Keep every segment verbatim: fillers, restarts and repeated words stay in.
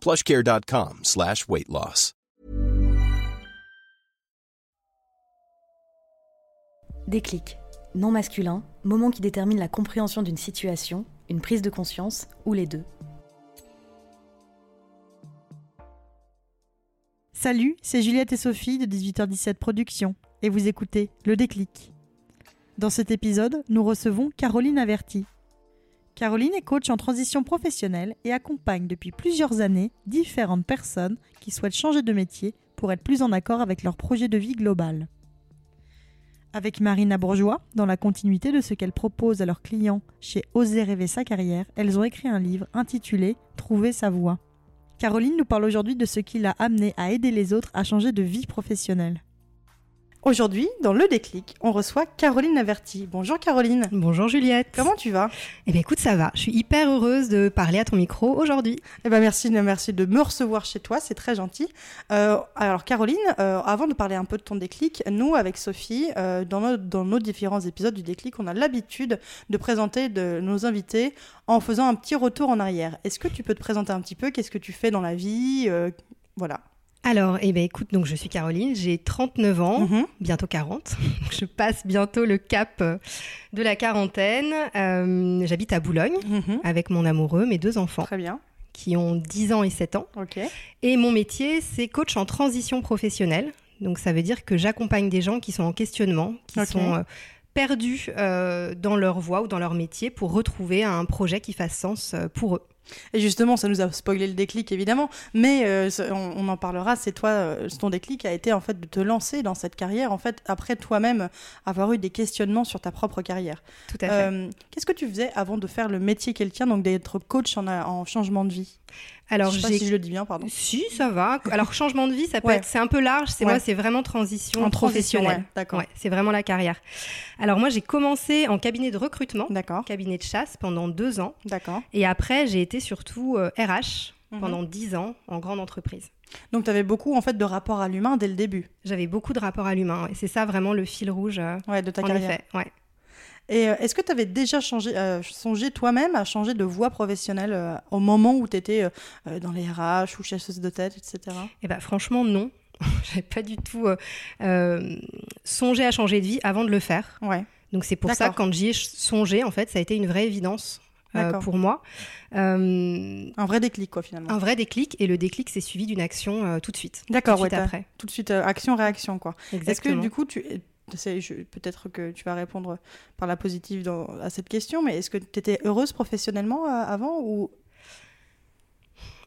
PlushCare.com slash weight loss. Déclic, nom masculin, moment qui détermine la compréhension d'une situation, une prise de conscience ou les deux. Salut, c'est Juliette et Sophie de dix-huit heures dix-sept Productions et vous écoutez Le Déclic. Dans cet épisode, nous recevons Caroline Averti. Caroline est coach en transition professionnelle et accompagne depuis plusieurs années différentes personnes qui souhaitent changer de métier pour être plus en accord avec leur projet de vie global. Avec Marina Bourgeois, dans la continuité de ce qu'elle propose à leurs clients chez Oser rêver sa carrière, elles ont écrit un livre intitulé « Trouver sa voie ». Caroline nous parle aujourd'hui de ce qui l'a amenée à aider les autres à changer de vie professionnelle. Aujourd'hui, dans Le Déclic, on reçoit Caroline Averti. Bonjour Caroline. Bonjour Juliette. Comment tu vas ? Eh bien écoute, ça va. Je suis hyper heureuse de parler à ton micro aujourd'hui. Eh bien merci, merci de me recevoir chez toi, c'est très gentil. Euh, alors Caroline, euh, avant de parler un peu de ton déclic, nous avec Sophie, euh, dans, nos, dans nos différents épisodes du Déclic, on a l'habitude de présenter de, nos invités en faisant un petit retour en arrière. Est-ce que tu peux te présenter un petit peu ? Qu'est-ce que tu fais dans la vie ? euh, Voilà. Alors, eh ben, écoute, donc je suis Caroline, j'ai trente-neuf ans, mmh. bientôt quarante. Je passe bientôt le cap de la quarantaine. Euh, j'habite à Boulogne mmh. avec mon amoureux, mes deux enfants. Très bien. Qui ont dix ans et sept ans. Okay. Et mon métier, c'est coach en transition professionnelle. Donc, ça veut dire que j'accompagne des gens qui sont en questionnement, qui okay. sont euh, perdus euh, dans leur voie ou dans leur métier pour retrouver un projet qui fasse sens euh, pour eux. Et justement, ça nous a spoilé le déclic évidemment, mais euh, on, on en parlera. C'est toi, euh, ton déclic a été en fait de te lancer dans cette carrière en fait après toi-même avoir eu des questionnements sur ta propre carrière. Tout à fait. Euh, qu'est-ce que tu faisais avant de faire le métier qu'elle tient, donc d'être coach en, en changement de vie ? Alors, je sais pas si je le dis bien, pardon. Si, ça va. Alors, changement de vie, ça peut ouais. être, c'est un peu large. C'est ouais. moi, c'est vraiment transition en professionnelle. Professionnelle. D'accord. Ouais, c'est vraiment la carrière. Alors moi, j'ai commencé en cabinet de recrutement, d'accord, cabinet de chasse pendant deux ans, d'accord. Et après, j'ai été surtout euh, R H mmh. pendant dix ans en grande entreprise. Donc, tu avais beaucoup en fait de rapport à l'humain dès le début. J'avais beaucoup de rapport à l'humain. Et c'est ça vraiment le fil rouge euh, ouais, de ta en carrière. Effet. Ouais. Et est-ce que tu avais déjà changé, euh, songé toi-même à changer de voie professionnelle euh, au moment où tu étais euh, dans les R H ou chasseuse de tête, et cetera? Eh bien, franchement, non. Je n'avais pas du tout euh, euh, songé à changer de vie avant de le faire. Ouais. Donc, c'est pour D'accord. ça que quand j'y ai songé, en fait, ça a été une vraie évidence euh, pour moi. Euh, un vrai déclic, quoi, finalement. Un vrai déclic. Et le déclic, c'est suivi d'une action euh, tout de suite. D'accord, tout de suite ouais, après. Tout de suite, euh, action-réaction, quoi. Exactement. Est-ce que, du coup, tu... C'est, je, peut-être que tu vas répondre par la positive dans, à cette question, mais est-ce que tu étais heureuse professionnellement euh, avant ou...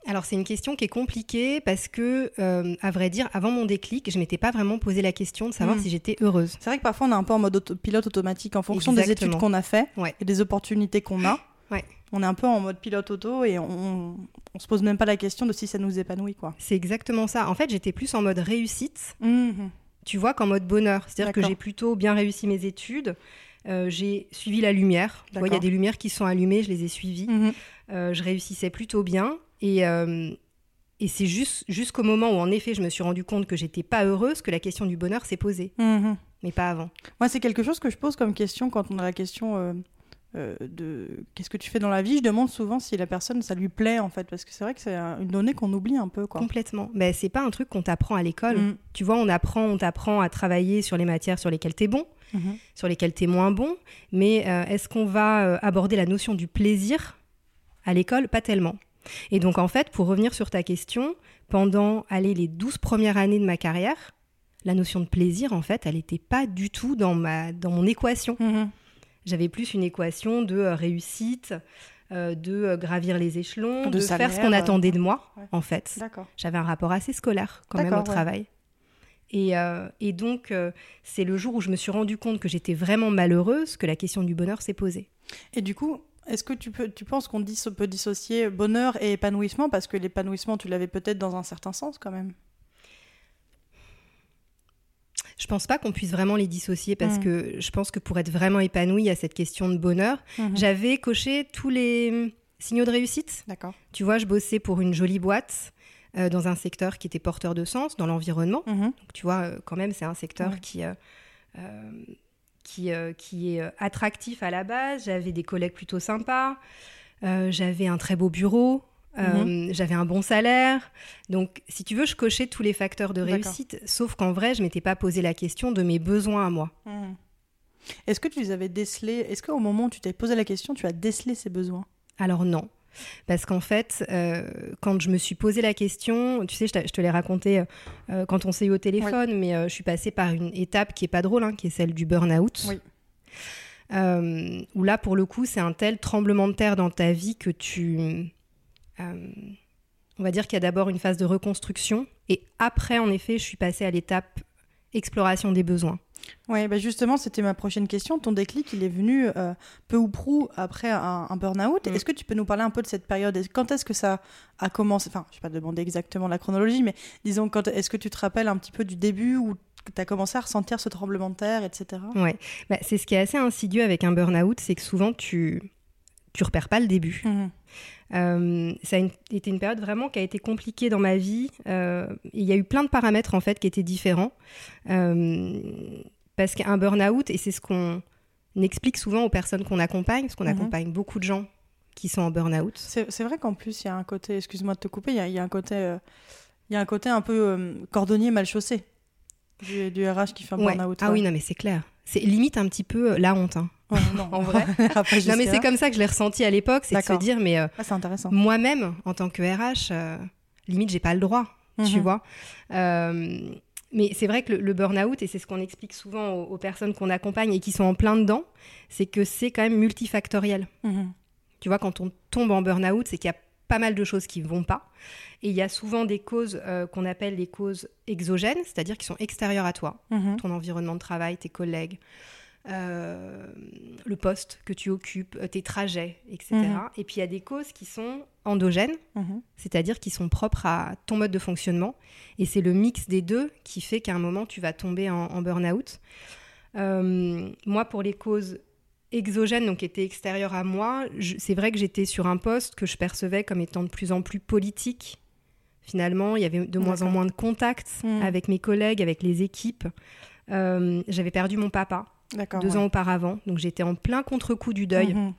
Alors c'est une question qui est compliquée parce que, euh, à vrai dire, avant mon déclic, je ne m'étais pas vraiment posé la question de savoir mmh. si j'étais heureuse. C'est vrai que parfois on est un peu en mode auto- pilote automatique en fonction Exactement. Des études qu'on a fait ouais. et des opportunités qu'on a. Ouais. On est un peu en mode pilote auto et on ne se pose même pas la question de si ça nous épanouit, quoi. C'est exactement ça. En fait, j'étais plus en mode réussite. Mmh. Tu vois, qu'en mode bonheur. C'est-à-dire D'accord. que j'ai plutôt bien réussi mes études. Euh, j'ai suivi la lumière. Il ouais, y a des lumières qui sont allumées, je les ai suivies. Mm-hmm. Euh, je réussissais plutôt bien. Et, euh, et c'est juste, jusqu'au moment où, en effet, je me suis rendu compte que je n'étais pas heureuse, que la question du bonheur s'est posée. Mm-hmm. Mais pas avant. Moi, c'est quelque chose que je pose comme question quand on a la question... Euh... de qu'est-ce que tu fais dans la vie, je demande souvent si la personne ça lui plaît en fait, parce que c'est vrai que c'est une donnée qu'on oublie un peu, quoi. Complètement, mais c'est pas un truc qu'on t'apprend à l'école. Mmh. Tu vois, on apprend, on t'apprend à travailler sur les matières sur lesquelles t'es bon, mmh. sur lesquelles t'es moins bon, mais euh, est-ce qu'on va euh, aborder la notion du plaisir à l'école? Pas tellement. Et donc en fait, pour revenir sur ta question, pendant allez, les douze premières années de ma carrière, la notion de plaisir en fait, elle était pas du tout dans, ma, dans mon équation. Mmh. J'avais plus une équation de euh, réussite, euh, de euh, gravir les échelons, de, de faire ce qu'on euh... attendait de moi, ouais. en fait. D'accord. J'avais un rapport assez scolaire quand D'accord, même au ouais. travail. Et, euh, et donc, euh, c'est le jour où je me suis rendu compte que j'étais vraiment malheureuse que la question du bonheur s'est posée. Et du coup, est-ce que tu, peux, tu penses qu'on dis- peut dissocier bonheur et épanouissement ? Parce que l'épanouissement, tu l'avais peut-être dans un certain sens quand même. je pense pas qu'on puisse vraiment les dissocier parce mmh. que je pense que pour être vraiment épanouie à cette question de bonheur, mmh. j'avais coché tous les signaux de réussite. D'accord. Tu vois, je bossais pour une jolie boîte euh, dans un secteur qui était porteur de sens, dans l'environnement. Mmh. Donc, tu vois, quand même, c'est un secteur mmh. qui... Euh, euh, Qui, euh, qui est euh, attractif à la base. J'avais des collègues plutôt sympas. Euh, j'avais un très beau bureau. Euh, mmh. J'avais un bon salaire. Donc, si tu veux, je cochais tous les facteurs de réussite. D'accord. Sauf qu'en vrai, je ne m'étais pas posé la question de mes besoins à moi. Mmh. Est-ce que tu les avais décelés ? Est-ce qu'au moment où tu t'es posé la question, tu as décelé ces besoins ? Alors non. Parce qu'en fait, euh, quand je me suis posé la question, tu sais, je, je te l'ai raconté euh, quand on s'est eu au téléphone, oui. mais euh, je suis passée par une étape qui n'est pas drôle, hein, qui est celle du burn-out. Oui. Euh, où là, pour le coup, c'est un tel tremblement de terre dans ta vie que tu... Euh, on va dire qu'il y a d'abord une phase de reconstruction. Et après, en effet, je suis passée à l'étape exploration des besoins. Oui, bah justement, c'était ma prochaine question. Ton déclic, il est venu euh, peu ou prou après un, un burn-out. Mmh. Est-ce que tu peux nous parler un peu de cette période ? Quand est-ce que ça a commencé ? Enfin, je ne vais pas demander exactement la chronologie, mais disons, quand, est-ce que tu te rappelles un petit peu du début où tu as commencé à ressentir ce tremblement de terre, et cetera. Oui, bah, c'est ce qui est assez insidieux avec un burn-out, c'est que souvent, tu ne repères pas le début. Mmh. Euh, ça a une, été une période vraiment qui a été compliquée dans ma vie. Euh, il y a eu plein de paramètres, en fait, qui étaient différents. Euh, Parce qu'un burn-out, et c'est ce qu'on explique souvent aux personnes qu'on accompagne, parce qu'on mmh. accompagne beaucoup de gens qui sont en burn-out. C'est, c'est vrai qu'en plus, il y a un côté, excuse-moi de te couper, il y a, y a un côté, euh, y a un côté un peu euh, cordonnier mal chaussé du, du R H qui fait un ouais. burn-out. Ah ouais. Oui, non, mais c'est clair. C'est limite un petit peu euh, la honte, hein. Ouais, non, en vrai. Non, mais c'est comme ça que je l'ai ressenti à l'époque, c'est D'accord. de se dire, mais euh, ah, c'est intéressant. Moi-même, en tant que R H, euh, limite, j'ai pas le droit, mmh. tu vois. Euh, Mais c'est vrai que le, le burn-out, et c'est ce qu'on explique souvent aux, aux personnes qu'on accompagne et qui sont en plein dedans, c'est que c'est quand même multifactoriel. Mmh. Tu vois, quand on tombe en burn-out, c'est qu'il y a pas mal de choses qui ne vont pas. Et il y a souvent des causes euh, qu'on appelle les causes exogènes, c'est-à-dire qui sont extérieures à toi. Mmh. Ton environnement de travail, tes collègues, euh, le poste que tu occupes, tes trajets, et cetera. Mmh. Et puis il y a des causes qui sont endogènes, mmh. c'est-à-dire qui sont propres à ton mode de fonctionnement. Et c'est le mix des deux qui fait qu'à un moment, tu vas tomber en, en burn-out. Euh, moi, pour les causes exogènes, donc qui étaient extérieures à moi, je, c'est vrai que j'étais sur un poste que je percevais comme étant de plus en plus politique. Finalement, il y avait de moins D'accord. en moins de contacts mmh. avec mes collègues, avec les équipes. Euh, j'avais perdu mon papa D'accord, deux ouais. ans auparavant, donc j'étais en plein contre-coup du deuil. Mmh.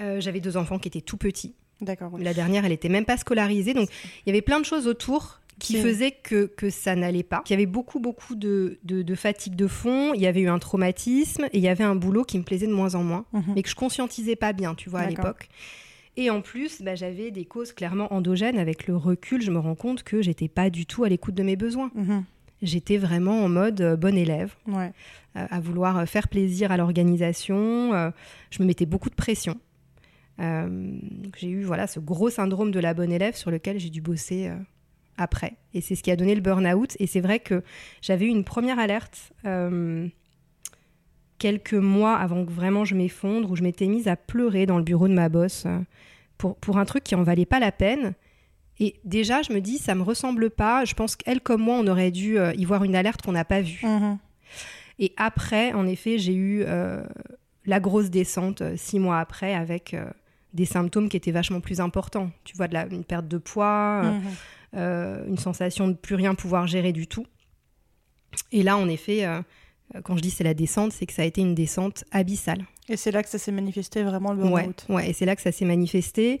Euh, j'avais deux enfants qui étaient tout petits. D'accord. Ouais. La dernière, elle n'était même pas scolarisée. Donc, il y avait plein de choses autour qui C'est... faisaient que, que ça n'allait pas. Il y avait beaucoup, beaucoup de, de, de fatigue de fond. Il y avait eu un traumatisme et il y avait un boulot qui me plaisait de moins en moins, mm-hmm. mais que je ne conscientisais pas bien, tu vois, D'accord. à l'époque. Et en plus, bah, j'avais des causes clairement endogènes. Avec le recul, je me rends compte que je n'étais pas du tout à l'écoute de mes besoins. Mm-hmm. J'étais vraiment en mode euh, bonne élève, ouais. euh, à vouloir faire plaisir à l'organisation. Euh, je me mettais beaucoup de pression. Euh, donc j'ai eu voilà, ce gros syndrome de la bonne élève sur lequel j'ai dû bosser euh, après. Et c'est ce qui a donné le burn-out. Et c'est vrai que j'avais eu une première alerte euh, quelques mois avant que vraiment je m'effondre, où je m'étais mise à pleurer dans le bureau de ma boss euh, pour, pour un truc qui n'en valait pas la peine. Et déjà, je me dis, ça ne me ressemble pas. Je pense qu'elle comme moi, on aurait dû euh, y voir une alerte qu'on n'a pas vue. Mmh. Et après, en effet, j'ai eu euh, la grosse descente euh, six mois après avec... Euh, des symptômes qui étaient vachement plus importants. Tu vois, de la, une perte de poids, mmh. euh, une sensation de ne plus rien pouvoir gérer du tout. Et là, en effet, euh, quand je dis c'est la descente, c'est que ça a été une descente abyssale. Et c'est là que ça s'est manifesté vraiment le burn-out. Ouais, ouais, et c'est là que ça s'est manifesté.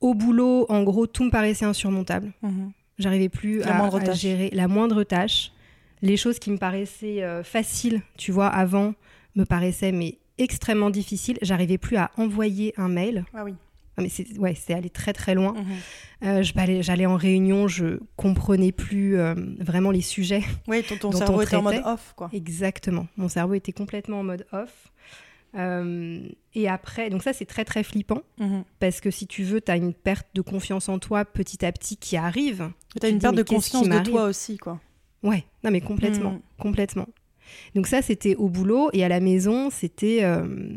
Au boulot, en gros, tout me paraissait insurmontable. Mmh. J'arrivais plus à, à gérer la moindre tâche. Les choses qui me paraissaient euh, faciles, tu vois, avant, me paraissaient... mais extrêmement difficile, j'arrivais plus à envoyer un mail. Ah oui. Non, mais c'est, ouais, c'est allé très très loin. Mmh. Euh, je, j'allais, j'allais en réunion, je comprenais plus euh, vraiment les sujets. Oui, ton, ton cerveau était en mode off, quoi. Exactement. Mon cerveau était complètement en mode off. Euh, et après, donc ça c'est très très flippant, mmh. parce que si tu veux, t'as une perte de confiance en toi petit à petit qui arrive. T'as une perte de confiance de toi aussi, quoi. Ouais. Non mais complètement, mmh. complètement. Donc ça, c'était au boulot. Et à la maison, c'était, euh,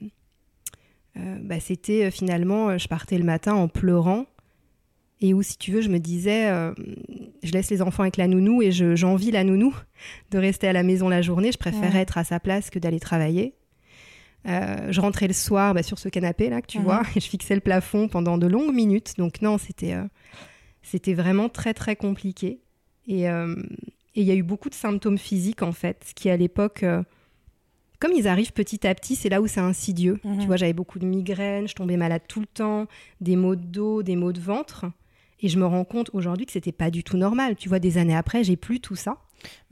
euh, bah, c'était euh, finalement, je partais le matin en pleurant et où, si tu veux, je me disais, euh, je laisse les enfants avec la nounou et je, j'envie la nounou de rester à la maison la journée. Je préfère ouais. être à sa place que d'aller travailler. Euh, je rentrais le soir bah, sur ce canapé là que tu mmh. vois, et je fixais le plafond pendant de longues minutes. Donc non, c'était, euh, c'était vraiment très très compliqué. Et euh, et il y a eu beaucoup de symptômes physiques en fait, qui à l'époque... Euh, Comme ils arrivent petit à petit, c'est là où c'est insidieux. Mmh. Tu vois, j'avais beaucoup de migraines, je tombais malade tout le temps, des maux de dos, des maux de ventre. Et je me rends compte aujourd'hui que c'était pas du tout normal. Tu vois, des années après, j'ai plus tout ça.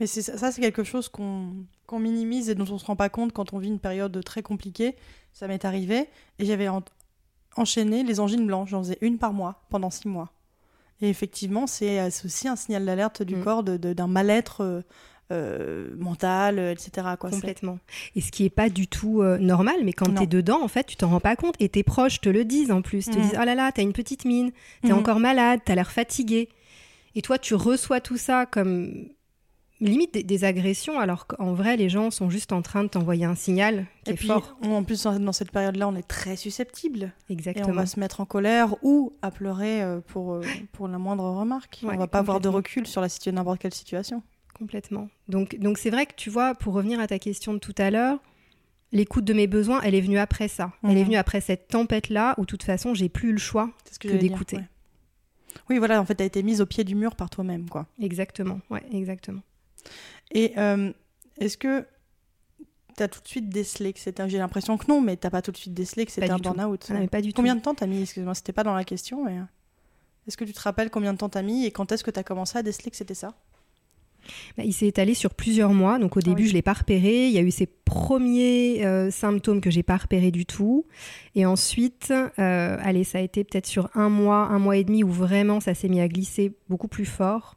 Mais c'est, ça, c'est quelque chose qu'on, qu'on minimise et dont on se rend pas compte quand on vit une période très compliquée. Ça m'est arrivé et j'avais en, enchaîné les angines blanches. J'en faisais une par mois pendant six mois. Et effectivement, c'est, c'est aussi un signal d'alerte du mmh. corps de, de, d'un mal-être... Euh, Euh, mental, et cetera. Quoi, complètement. C'est... Et ce qui n'est pas du tout euh, normal, mais quand tu es dedans, en fait, tu t'en rends pas compte. Et tes proches te le disent en plus. Ils mmh. te disent « Oh là là, t'as une petite mine, t'es mmh. encore malade, t'as l'air fatiguée. » Et toi, tu reçois tout ça comme limite des, des agressions, alors qu'en vrai, les gens sont juste en train de t'envoyer un signal qui et est puis, fort. On, en plus, dans cette période-là, on est très susceptible. Exactement. Et on va se mettre en colère ou à pleurer pour, pour la moindre remarque. Ouais, on ne va pas avoir de recul sur la, n'importe quelle situation. Complètement. Donc, donc c'est vrai que tu vois, pour revenir à ta question de tout à l'heure, l'écoute de mes besoins, elle est venue après ça. Mmh. Elle est venue après cette tempête-là où de toute façon, j'ai plus le choix ce que, que d'écouter. Dire, ouais. Oui, voilà, en fait, tu as été mise au pied du mur par toi-même, quoi. Exactement, ouais, exactement. Et euh, est-ce que tu as tout de suite décelé que c'était... J'ai l'impression que non, mais tu n'as pas tout de suite décelé que c'était un burn-out. Ah, mais pas du tout. Combien de temps tu as mis... Excuse-moi, c'était pas dans la question, mais... Est-ce que tu te rappelles combien de temps tu as mis et quand est-ce que tu as commencé à déceler que c'était ça? Bah, il s'est étalé sur plusieurs mois, donc au début oui. je ne l'ai pas repéré, il y a eu ces premiers euh, symptômes que je n'ai pas repérés du tout, et ensuite, euh, allez, ça a été peut-être sur un mois, un mois et demi où vraiment ça s'est mis à glisser beaucoup plus fort,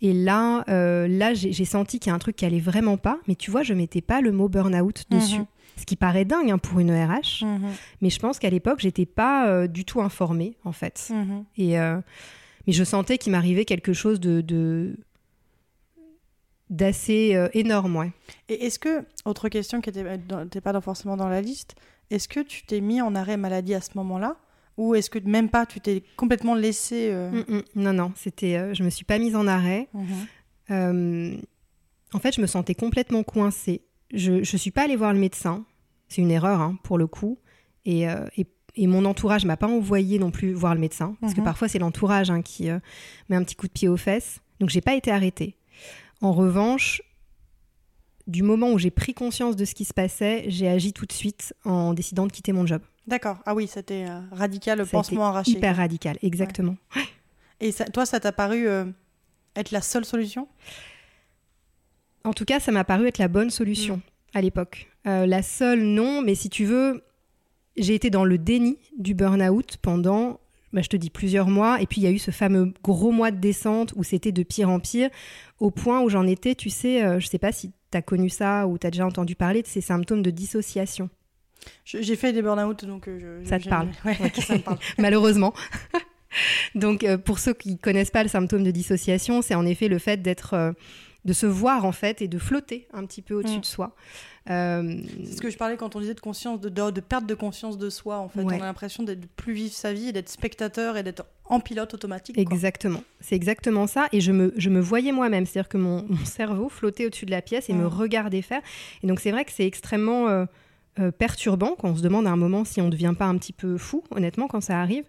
et là, euh, là j'ai, j'ai senti qu'il y a un truc qui n'allait vraiment pas, mais tu vois, je ne mettais pas le mot burn-out dessus, mmh. ce qui paraît dingue hein, pour une E R H, mmh. mais je pense qu'à l'époque, je n'étais pas euh, du tout informée en fait, mmh. et, euh, mais je sentais qu'il m'arrivait quelque chose de... de... d'assez euh, énorme, ouais. Et est-ce que, autre question qui n'était pas forcément dans la liste, est-ce que tu t'es mis en arrêt maladie à ce moment-là? Ou est-ce que même pas, tu t'es complètement laissée... Euh... Non, non, c'était, euh, je me suis pas mise en arrêt. Mmh. Euh, en fait, je me sentais complètement coincée. Je ne suis pas allée voir le médecin. C'est une erreur, hein, pour le coup. Et, euh, et Et mon entourage ne m'a pas envoyé non plus voir le médecin. Parce mmh. que parfois, c'est l'entourage hein, qui euh, met un petit coup de pied aux fesses. Donc, je n'ai pas été arrêtée. En revanche, du moment où j'ai pris conscience de ce qui se passait, j'ai agi tout de suite en décidant de quitter mon job. D'accord. Ah oui, c'était euh, radical, le pansement arraché. Hyper radical, exactement. Ouais. Ouais. Et ça, toi, ça t'a paru euh, être la seule solution? En tout cas, ça m'a paru être la bonne solution mmh. à l'époque. Euh, la seule, non, mais si tu veux, j'ai été dans le déni du burn-out pendant... Bah, je te dis plusieurs mois, et puis il y a eu ce fameux gros mois de descente où c'était de pire en pire, au point où j'en étais, tu sais, euh, je sais pas si t'as connu ça ou t'as déjà entendu parler de ces symptômes de dissociation. Je, j'ai fait des burn-out, donc... Euh, je, ça, te parle. Ouais, okay. Ça me parle. Malheureusement. Donc, euh, pour ceux qui connaissent pas le symptôme de dissociation, c'est en effet le fait d'être... Euh, de se voir en fait et de flotter un petit peu au-dessus mmh. de soi. Euh... C'est ce que je parlais quand on disait de conscience, de, de, de perte de conscience de soi en fait. Ouais. On a l'impression de ne plus vivre sa vie, d'être spectateur et d'être en pilote automatique. Exactement, quoi. C'est exactement ça et je me, je me voyais moi-même, c'est-à-dire que mon, mon cerveau flottait au-dessus de la pièce et mmh. me regardait faire. Et donc c'est vrai que c'est extrêmement euh, euh, perturbant quand on se demande à un moment si on ne devient pas un petit peu fou, honnêtement, quand ça arrive.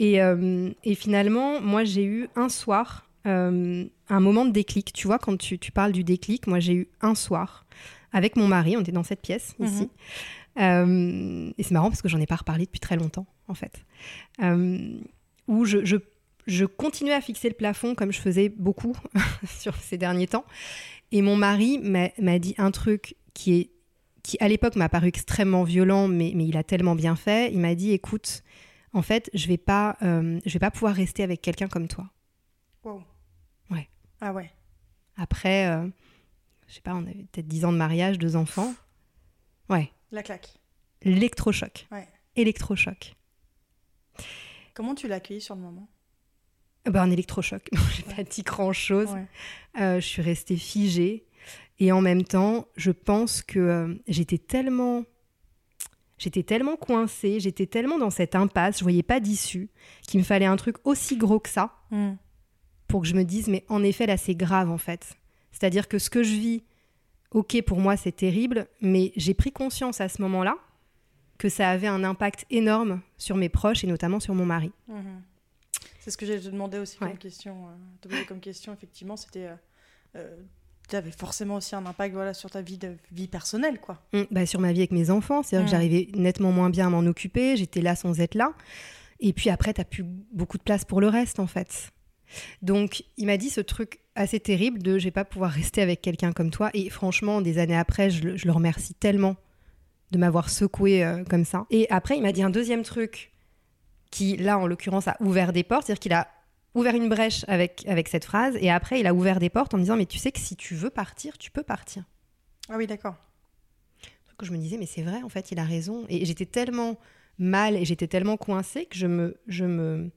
Et, euh, et finalement, moi j'ai eu un soir... Euh, un moment de déclic. Tu vois, quand tu, tu parles du déclic, moi, j'ai eu un soir avec mon mari. On était dans cette pièce, mmh. ici. Euh, et c'est marrant parce que j'en ai pas reparlé depuis très longtemps, en fait. Euh, où je, je, je continuais à fixer le plafond comme je faisais beaucoup sur ces derniers temps. Et mon mari m'a, m'a dit un truc qui, est, qui, à l'époque, m'a paru extrêmement violent, mais, mais il a tellement bien fait. Il m'a dit, écoute, en fait, je vais pas, euh, je vais pas pouvoir rester avec quelqu'un comme toi. Wow. Ouais. Ah ouais. Après, euh, je sais pas, on avait peut-être dix ans de mariage, deux enfants. Ouais. La claque. L'électrochoc. Ouais. Électrochoc. Comment tu l'as accueilli sur le moment? Ben, un électrochoc. J'ai ouais. pas dit grand-chose. Ouais. Euh, je suis restée figée. Et en même temps, je pense que euh, j'étais tellement... J'étais tellement coincée, j'étais tellement dans cette impasse, je voyais pas d'issue, qu'il me fallait un truc aussi gros que ça mm. pour que je me dise, mais en effet, là, c'est grave, en fait. C'est-à-dire que ce que je vis, ok, pour moi, c'est terrible, mais j'ai pris conscience à ce moment-là que ça avait un impact énorme sur mes proches et notamment sur mon mari. Mm-hmm. C'est ce que j'ai demandé aussi ouais. comme question. Euh, te poser comme question, effectivement, c'était... Euh, euh, tu avais forcément aussi un impact voilà, sur ta vie, de, vie personnelle, quoi. Mmh, bah sur ma vie avec mes enfants, c'est-à-dire mmh. que j'arrivais nettement moins bien à m'en occuper, j'étais là sans être là. Et puis après, t'as plus beaucoup de place pour le reste, en fait. Donc, il m'a dit ce truc assez terrible de « je vais pas pouvoir rester avec quelqu'un comme toi ». Et franchement, des années après, je le, je le remercie tellement de m'avoir secouée euh, comme ça. Et après, il m'a dit un deuxième truc qui, là, en l'occurrence, a ouvert des portes, c'est-à-dire qu'il a ouvert une brèche avec, avec cette phrase, et après, il a ouvert des portes en me disant « mais tu sais que si tu veux partir, tu peux partir ». Ah oui, d'accord. Je me disais « mais c'est vrai, en fait, il a raison ». Et j'étais tellement mal et j'étais tellement coincée que je me, je me,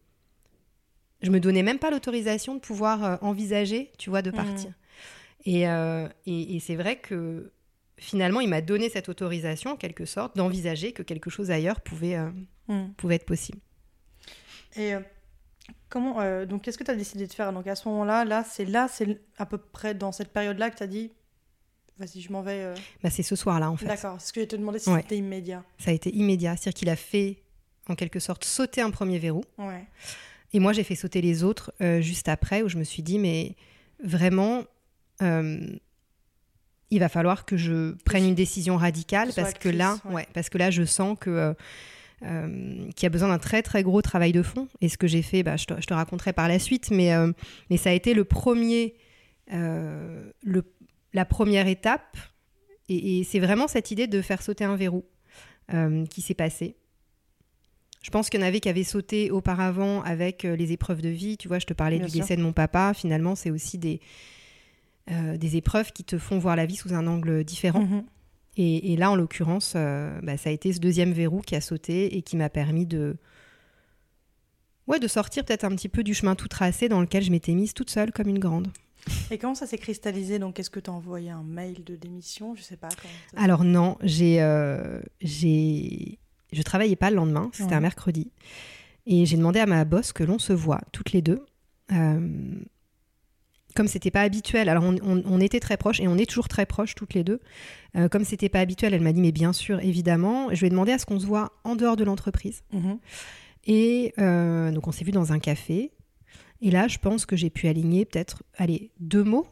je me donnais même pas l'autorisation de pouvoir envisager, tu vois, de partir. Mmh. Et, euh, et, et c'est vrai que finalement, il m'a donné cette autorisation, en quelque sorte, d'envisager que quelque chose ailleurs pouvait, euh, mmh. pouvait être possible. Et... Euh... Comment, euh, donc, qu'est-ce que tu as décidé de faire ? Donc, à ce moment-là, là, c'est là, c'est à peu près dans cette période-là que tu as dit « vas-y, je m'en vais euh... ». Bah, c'est ce soir-là, en fait. D'accord, c'est ce que je te demandais si ouais. c'était immédiat. Ça a été immédiat, c'est-à-dire qu'il a fait, en quelque sorte, sauter un premier verrou. Ouais. Et moi, j'ai fait sauter les autres euh, juste après, où je me suis dit « mais vraiment, euh, il va falloir que je prenne une décision radicale, parce que, là, ouais. Ouais, parce que là, je sens que… Euh, Euh, qui a besoin d'un très très gros travail de fond. Et ce que j'ai fait, bah, je, te, je te raconterai par la suite, mais, euh, mais ça a été le premier, euh, le, la première étape. Et, et c'est vraiment cette idée de faire sauter un verrou euh, qui s'est passé. Je pense qu'il y en avait qui avaient sauté auparavant avec euh, les épreuves de vie. Tu vois, je te parlais Bien du sûr. Décès de mon papa. Finalement, c'est aussi des, euh, des épreuves qui te font voir la vie sous un angle différent. Mmh. Et, et là, en l'occurrence, euh, bah, ça a été ce deuxième verrou qui a sauté et qui m'a permis de, ouais, de sortir peut-être un petit peu du chemin tout tracé dans lequel je m'étais mise toute seule comme une grande. Et comment ça s'est cristallisé ? Donc, est-ce que tu as envoyé un mail de démission ? Je ne sais pas. Quand Alors non, j'ai, euh, j'ai... je ne travaillais pas le lendemain, c'était ouais. un mercredi. Et j'ai demandé à ma boss que l'on se voit toutes les deux. Euh... Comme c'était pas habituel, alors on, on, on était très proches et on est toujours très proches toutes les deux. Euh, comme c'était pas habituel, elle m'a dit mais bien sûr, évidemment. Je lui ai demandé à ce qu'on se voit en dehors de l'entreprise. Mmh. Et euh, donc on s'est vu dans un café. Et là, je pense que j'ai pu aligner peut-être, allez, deux mots.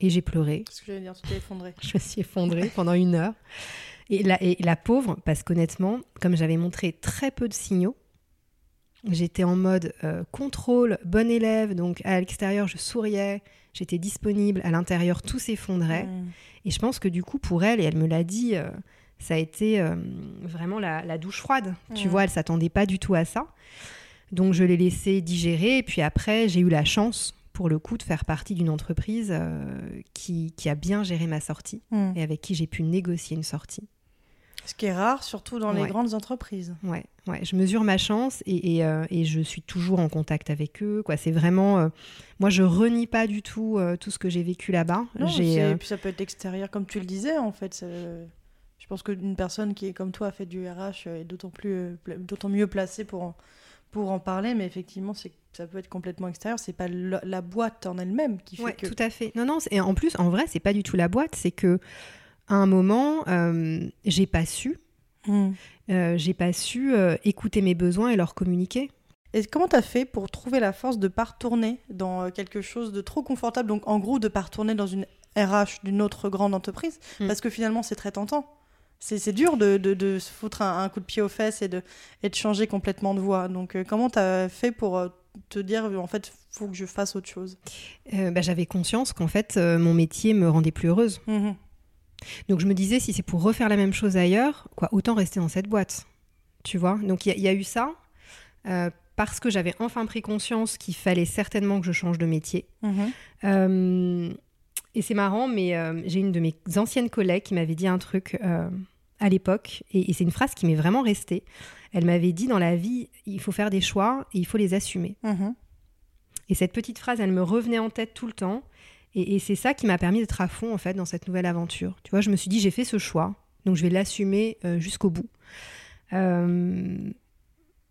Et j'ai pleuré. C'est ce que j'allais dire, tu t'es effondrée. Je me suis effondrée pendant une heure. Et la, et la pauvre, parce qu'honnêtement, comme j'avais montré très peu de signaux, j'étais en mode euh, contrôle, bonne élève, donc à l'extérieur je souriais, j'étais disponible, à l'intérieur tout s'effondrait. Mmh. Et je pense que du coup pour elle, et elle me l'a dit, euh, ça a été euh, vraiment la, la douche froide. Mmh. Tu vois, elle ne s'attendait pas du tout à ça. Donc je l'ai laissée digérer et puis après j'ai eu la chance pour le coup de faire partie d'une entreprise euh, qui, qui a bien géré ma sortie mmh. et avec qui j'ai pu négocier une sortie. Ce qui est rare, surtout dans ouais. les grandes entreprises. Ouais, ouais. Je mesure ma chance et, et, euh, et je suis toujours en contact avec eux. Quoi. C'est vraiment... Euh, moi, je renie pas du tout euh, tout ce que j'ai vécu là-bas. Non, j'ai, euh... et puis ça peut être extérieur, comme tu le disais, en fait. Ça, euh, je pense qu'une personne qui est comme toi a fait du R H euh, est d'autant, plus, euh, d'autant mieux placée pour en, pour en parler. Mais effectivement, c'est, ça peut être complètement extérieur. C'est pas la, la boîte en elle-même qui fait ouais, que... Oui, tout à fait. Non, non. Et en plus, en vrai, c'est pas du tout la boîte. C'est que... À un moment, euh, j'ai pas su, mm. euh, j'ai pas su euh, écouter mes besoins et leur communiquer. Et comment t'as fait pour trouver la force de pas retourner dans quelque chose de trop confortable ? Donc en gros, de pas retourner dans une R H d'une autre grande entreprise, mm. parce que finalement, c'est très tentant. C'est, c'est dur de, de, de se foutre un, un coup de pied aux fesses et de, et de changer complètement de voie. Donc euh, comment t'as fait pour euh, te dire en fait, faut que je fasse autre chose ? euh, bah, J'avais conscience qu'en fait, euh, mon métier me rendait plus heureuse. Mm-hmm. Donc je me disais, si c'est pour refaire la même chose ailleurs, quoi, autant rester dans cette boîte, tu vois. Donc il y, y a eu ça, euh, parce que j'avais enfin pris conscience qu'il fallait certainement que je change de métier. Mmh. Euh, et c'est marrant, mais euh, j'ai une de mes anciennes collègues qui m'avait dit un truc euh, à l'époque, et, et c'est une phrase qui m'est vraiment restée. Elle m'avait dit, dans la vie, il faut faire des choix et il faut les assumer. Mmh. Et cette petite phrase, elle me revenait en tête tout le temps. Et, et c'est ça qui m'a permis d'être à fond, en fait, dans cette nouvelle aventure. Tu vois, je me suis dit, j'ai fait ce choix Donc je vais l'assumer euh, jusqu'au bout. Euh,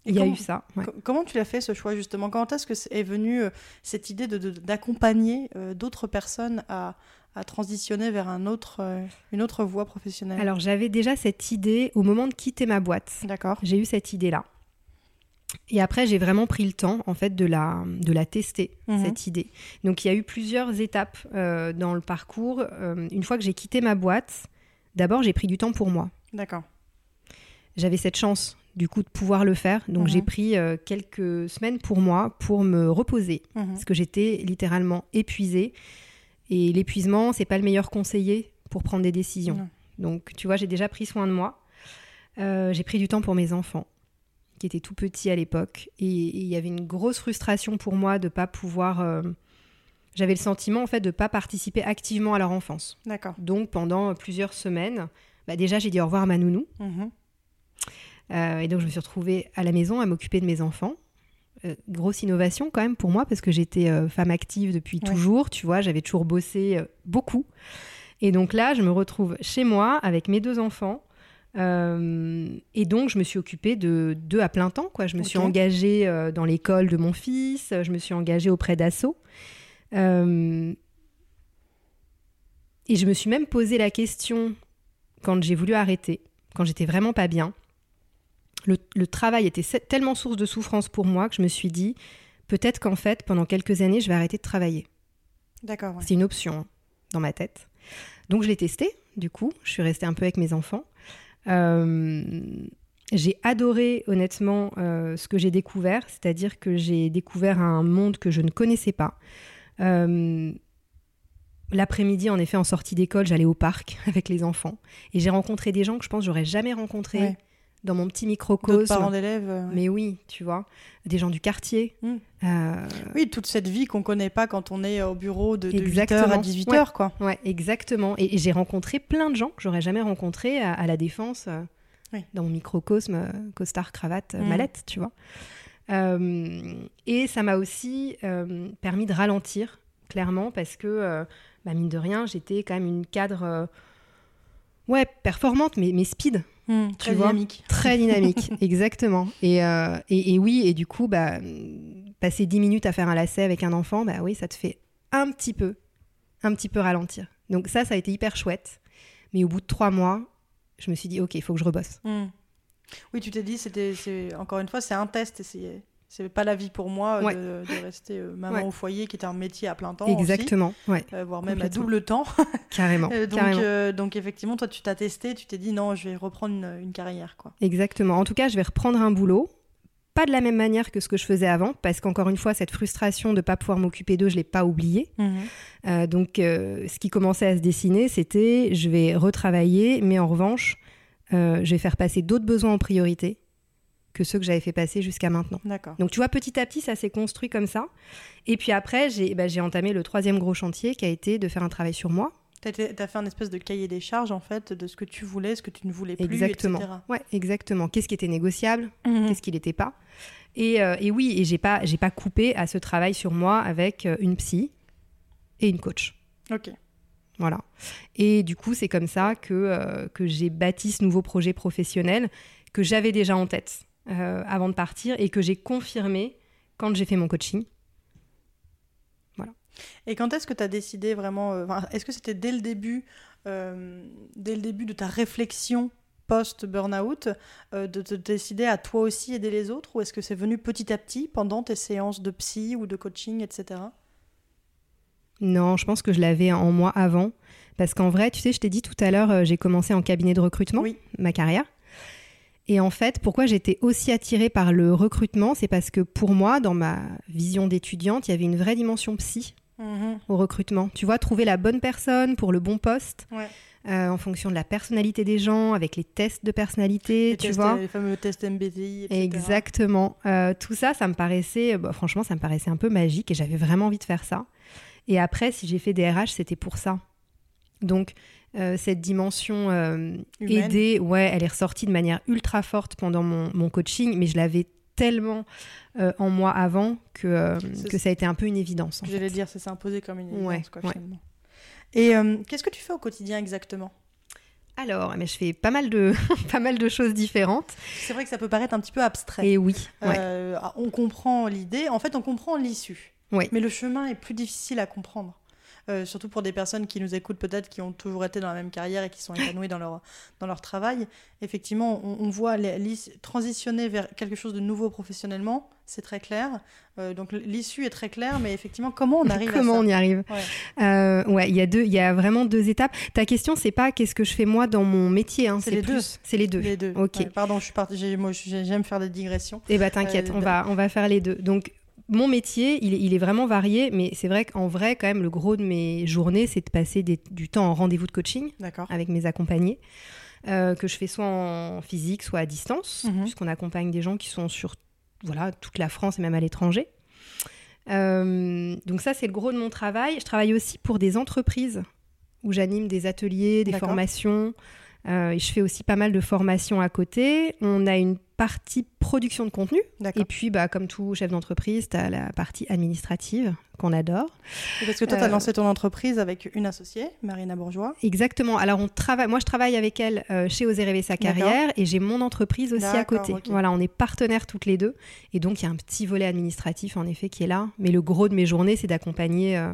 il y a eu ça. Ouais. Comment tu l'as fait ce choix justement ? Quand est-ce que est venue euh, cette idée de, de, d'accompagner euh, d'autres personnes à, à transitionner vers un autre, euh, une autre voie professionnelle ? Alors j'avais déjà cette idée au moment de quitter ma boîte. D'accord. J'ai eu cette idée-là. Et après, j'ai vraiment pris le temps, en fait, de la, de la tester, mmh. cette idée. Donc, il y a eu plusieurs étapes euh, dans le parcours. Euh, une fois que j'ai quitté ma boîte, d'abord, j'ai pris du temps pour moi. D'accord. J'avais cette chance, du coup, de pouvoir le faire. Donc, mmh. j'ai pris euh, quelques semaines pour moi, pour me reposer. Mmh. Parce que j'étais littéralement épuisée. Et l'épuisement, c'est pas le meilleur conseiller pour prendre des décisions. Mmh. Donc, tu vois, j'ai déjà pris soin de moi. Euh, j'ai pris du temps pour mes enfants, qui était tout petit à l'époque, et il y avait une grosse frustration pour moi de pas pouvoir euh... j'avais le sentiment en fait de pas participer activement à leur enfance. D'accord. Donc pendant plusieurs semaines, bah déjà j'ai dit au revoir à ma nounou, mmh. euh, et donc je me suis retrouvée à la maison à m'occuper de mes enfants. Euh, grosse innovation quand même pour moi, parce que j'étais euh, femme active depuis ouais. toujours, tu vois, j'avais toujours bossé euh, beaucoup, et donc là je me retrouve chez moi avec mes deux enfants. Euh, et donc je me suis occupée de d'eux à plein temps, quoi. Je me okay. suis engagée euh, dans l'école de mon fils, je me suis engagée auprès d'Asso, euh, et je me suis même posé la question quand j'ai voulu arrêter, quand j'étais vraiment pas bien. Le, le travail était tellement source de souffrance pour moi que je me suis dit peut-être qu'en fait pendant quelques années je vais arrêter de travailler. D'accord. Ouais. C'est une option hein, dans ma tête. Donc je l'ai testée. Du coup, je suis restée un peu avec mes enfants. Euh, j'ai adoré honnêtement euh, ce que j'ai découvert, c'est-à-dire que j'ai découvert un monde que je ne connaissais pas. Euh, l'après-midi, en effet, en sortie d'école, j'allais au parc avec les enfants et j'ai rencontré des gens que je pense que j'aurais jamais rencontrés ouais. dans mon petit microcosme. D'autres parents d'élèves. Euh... Mais oui, tu vois, des gens du quartier. Mmh. Euh... Oui, toute cette vie qu'on ne connaît pas quand on est au bureau de, de huit heures à dix-huit heures. Ouais. Quoi. Ouais, exactement. Et, et j'ai rencontré plein de gens que je n'aurais jamais rencontrés à, à La Défense, euh, oui. dans mon microcosme, euh, costard, cravate, mmh. mallette, tu vois. Euh, et ça m'a aussi euh, permis de ralentir, clairement, parce que, euh, bah, mine de rien, j'étais quand même une cadre euh, ouais, performante, mais, mais speed. Mmh, tu très vois, dynamique. Très dynamique, exactement. Et, euh, et, et oui, et du coup, bah, passer dix minutes à faire un lacet avec un enfant, bah oui, ça te fait un petit peu, un petit peu ralentir. Donc ça, ça a été hyper chouette. Mais au bout de trois mois, je me suis dit, ok, il faut que je rebosse. Mmh. Oui, tu t'es dit, c'était, c'est, encore une fois, c'est un test, essayer. C'est pas la vie pour moi ouais. de, de rester euh, maman ouais. au foyer, qui était un métier à plein temps. Exactement, aussi, ouais. euh, voire même à double temps. Carrément. donc, carrément. Euh, donc effectivement, toi, tu t'as testé, tu t'es dit non, je vais reprendre une, une carrière, quoi. Exactement. En tout cas, je vais reprendre un boulot, pas de la même manière que ce que je faisais avant, parce qu'encore une fois, cette frustration de pas pouvoir m'occuper d'eux, je l'ai pas oubliée. Mmh. Euh, donc, euh, ce qui commençait à se dessiner, c'était je vais retravailler, mais en revanche, euh, je vais faire passer d'autres besoins en priorité que ceux que j'avais fait passer jusqu'à maintenant. D'accord. Donc tu vois, petit à petit, ça s'est construit comme ça. Et puis après, j'ai, bah, j'ai entamé le troisième gros chantier qui a été de faire un travail sur moi. T'as, t'as fait un espèce de cahier des charges, en fait, de ce que tu voulais, ce que tu ne voulais plus, exactement. et cetera. Ouais, exactement. Qu'est-ce qui était négociable, mmh. qu'est-ce qui l'était pas. Et, euh, et oui, et j'ai pas, j'ai pas coupé à ce travail sur moi avec une psy et une coach. Ok. Voilà. Et du coup, c'est comme ça que, euh, que j'ai bâti ce nouveau projet professionnel que j'avais déjà en tête. Euh, avant de partir, et que j'ai confirmé quand j'ai fait mon coaching. Voilà. Et quand est-ce que tu as décidé vraiment, euh, est-ce que c'était dès le début, euh, dès le début de ta réflexion post-burnout, euh, de te décider à toi aussi aider les autres, ou est-ce que c'est venu petit à petit pendant tes séances de psy ou de coaching, et cetera? Non, je pense que je l'avais en moi avant, parce qu'en vrai, tu sais, je t'ai dit tout à l'heure, euh, j'ai commencé en cabinet de recrutement, oui. ma carrière. Et en fait, pourquoi j'étais aussi attirée par le recrutement, c'est parce que pour moi, dans ma vision d'étudiante, il y avait une vraie dimension psy mmh. au recrutement. Tu vois, trouver la bonne personne pour le bon poste, ouais. euh, en fonction de la personnalité des gens, avec les tests de personnalité, les tu tests, vois. Les fameux tests M B T I, et cetera. Exactement. Euh, tout ça, ça me paraissait, bah, franchement, ça me paraissait un peu magique et j'avais vraiment envie de faire ça. Et après, si j'ai fait des R H, c'était pour ça. Donc, euh, cette dimension euh, aidée, ouais, elle est ressortie de manière ultra forte pendant mon, mon coaching, mais je l'avais tellement euh, en moi avant que, euh, que ça a été un peu une évidence. En j'allais fait. dire, ça s'est imposé comme une évidence, ouais, quoi, ouais. finalement. Et euh, qu'est-ce que tu fais au quotidien exactement ? Alors, mais je fais pas mal de pas mal de choses différentes. C'est vrai que ça peut paraître un petit peu abstrait. Et oui. Ouais. Euh, on comprend l'idée. En fait, on comprend l'issue. Oui. Mais le chemin est plus difficile à comprendre. Euh, surtout pour des personnes qui nous écoutent peut-être, qui ont toujours été dans la même carrière et qui sont épanouies dans leur, dans leur travail. Effectivement, on, on voit les, les, transitionner vers quelque chose de nouveau professionnellement, c'est très clair. Euh, donc l'issue est très claire, mais effectivement, comment on arrive comment à ça ? Comment on y arrive ? Ouais, euh, ouais, y a deux, y a vraiment deux étapes. Ta question, c'est pas qu'est-ce que je fais moi dans mon métier, hein, c'est, c'est les plus... deux. C'est les deux. Les deux. Ok. Ouais, pardon, je suis part... j'ai, moi, j'aime faire des digressions. Eh bah, t'inquiète, euh, on, va, on va faire les deux. Donc, mon métier, il est, il est vraiment varié, mais c'est vrai qu'en vrai, quand même, le gros de mes journées, c'est de passer des, du temps en rendez-vous de coaching. D'accord. Avec mes accompagnés, euh, que je fais soit en physique, soit à distance, mmh. puisqu'on accompagne des gens qui sont sur voilà, toute la France et même à l'étranger. Euh, donc ça, c'est le gros de mon travail. Je travaille aussi pour des entreprises où j'anime des ateliers, des D'accord. formations. Euh, et je fais aussi pas mal de formations à côté. On a une partie production de contenu. D'accord. Et puis, bah, comme tout chef d'entreprise, tu as la partie administrative qu'on adore. Et parce que toi, euh... tu as lancé ton entreprise avec une associée, Marina Bourgeois. Exactement. Alors, on trava... moi, je travaille avec elle euh, chez Oser rêver sa carrière. D'accord. Et j'ai mon entreprise aussi D'accord, à côté. Okay. Voilà, on est partenaires toutes les deux. Et donc, il y a un petit volet administratif, en effet, qui est là. Mais le gros de mes journées, c'est d'accompagner, euh,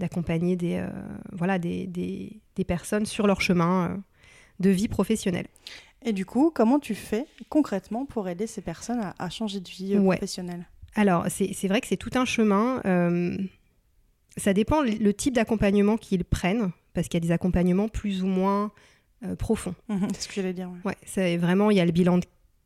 d'accompagner des, euh, voilà, des, des, des personnes sur leur chemin euh, de vie professionnelle. Et du coup, comment tu fais concrètement pour aider ces personnes à, à changer de vie ouais. professionnelle ? Alors, c'est, c'est vrai que c'est tout un chemin. Euh, ça dépend le type d'accompagnement qu'ils prennent, parce qu'il y a des accompagnements plus ou moins euh, profonds. Mmh, c'est ce que j'allais dire. Ouais. Ouais, c'est vraiment, il y a le bilan de,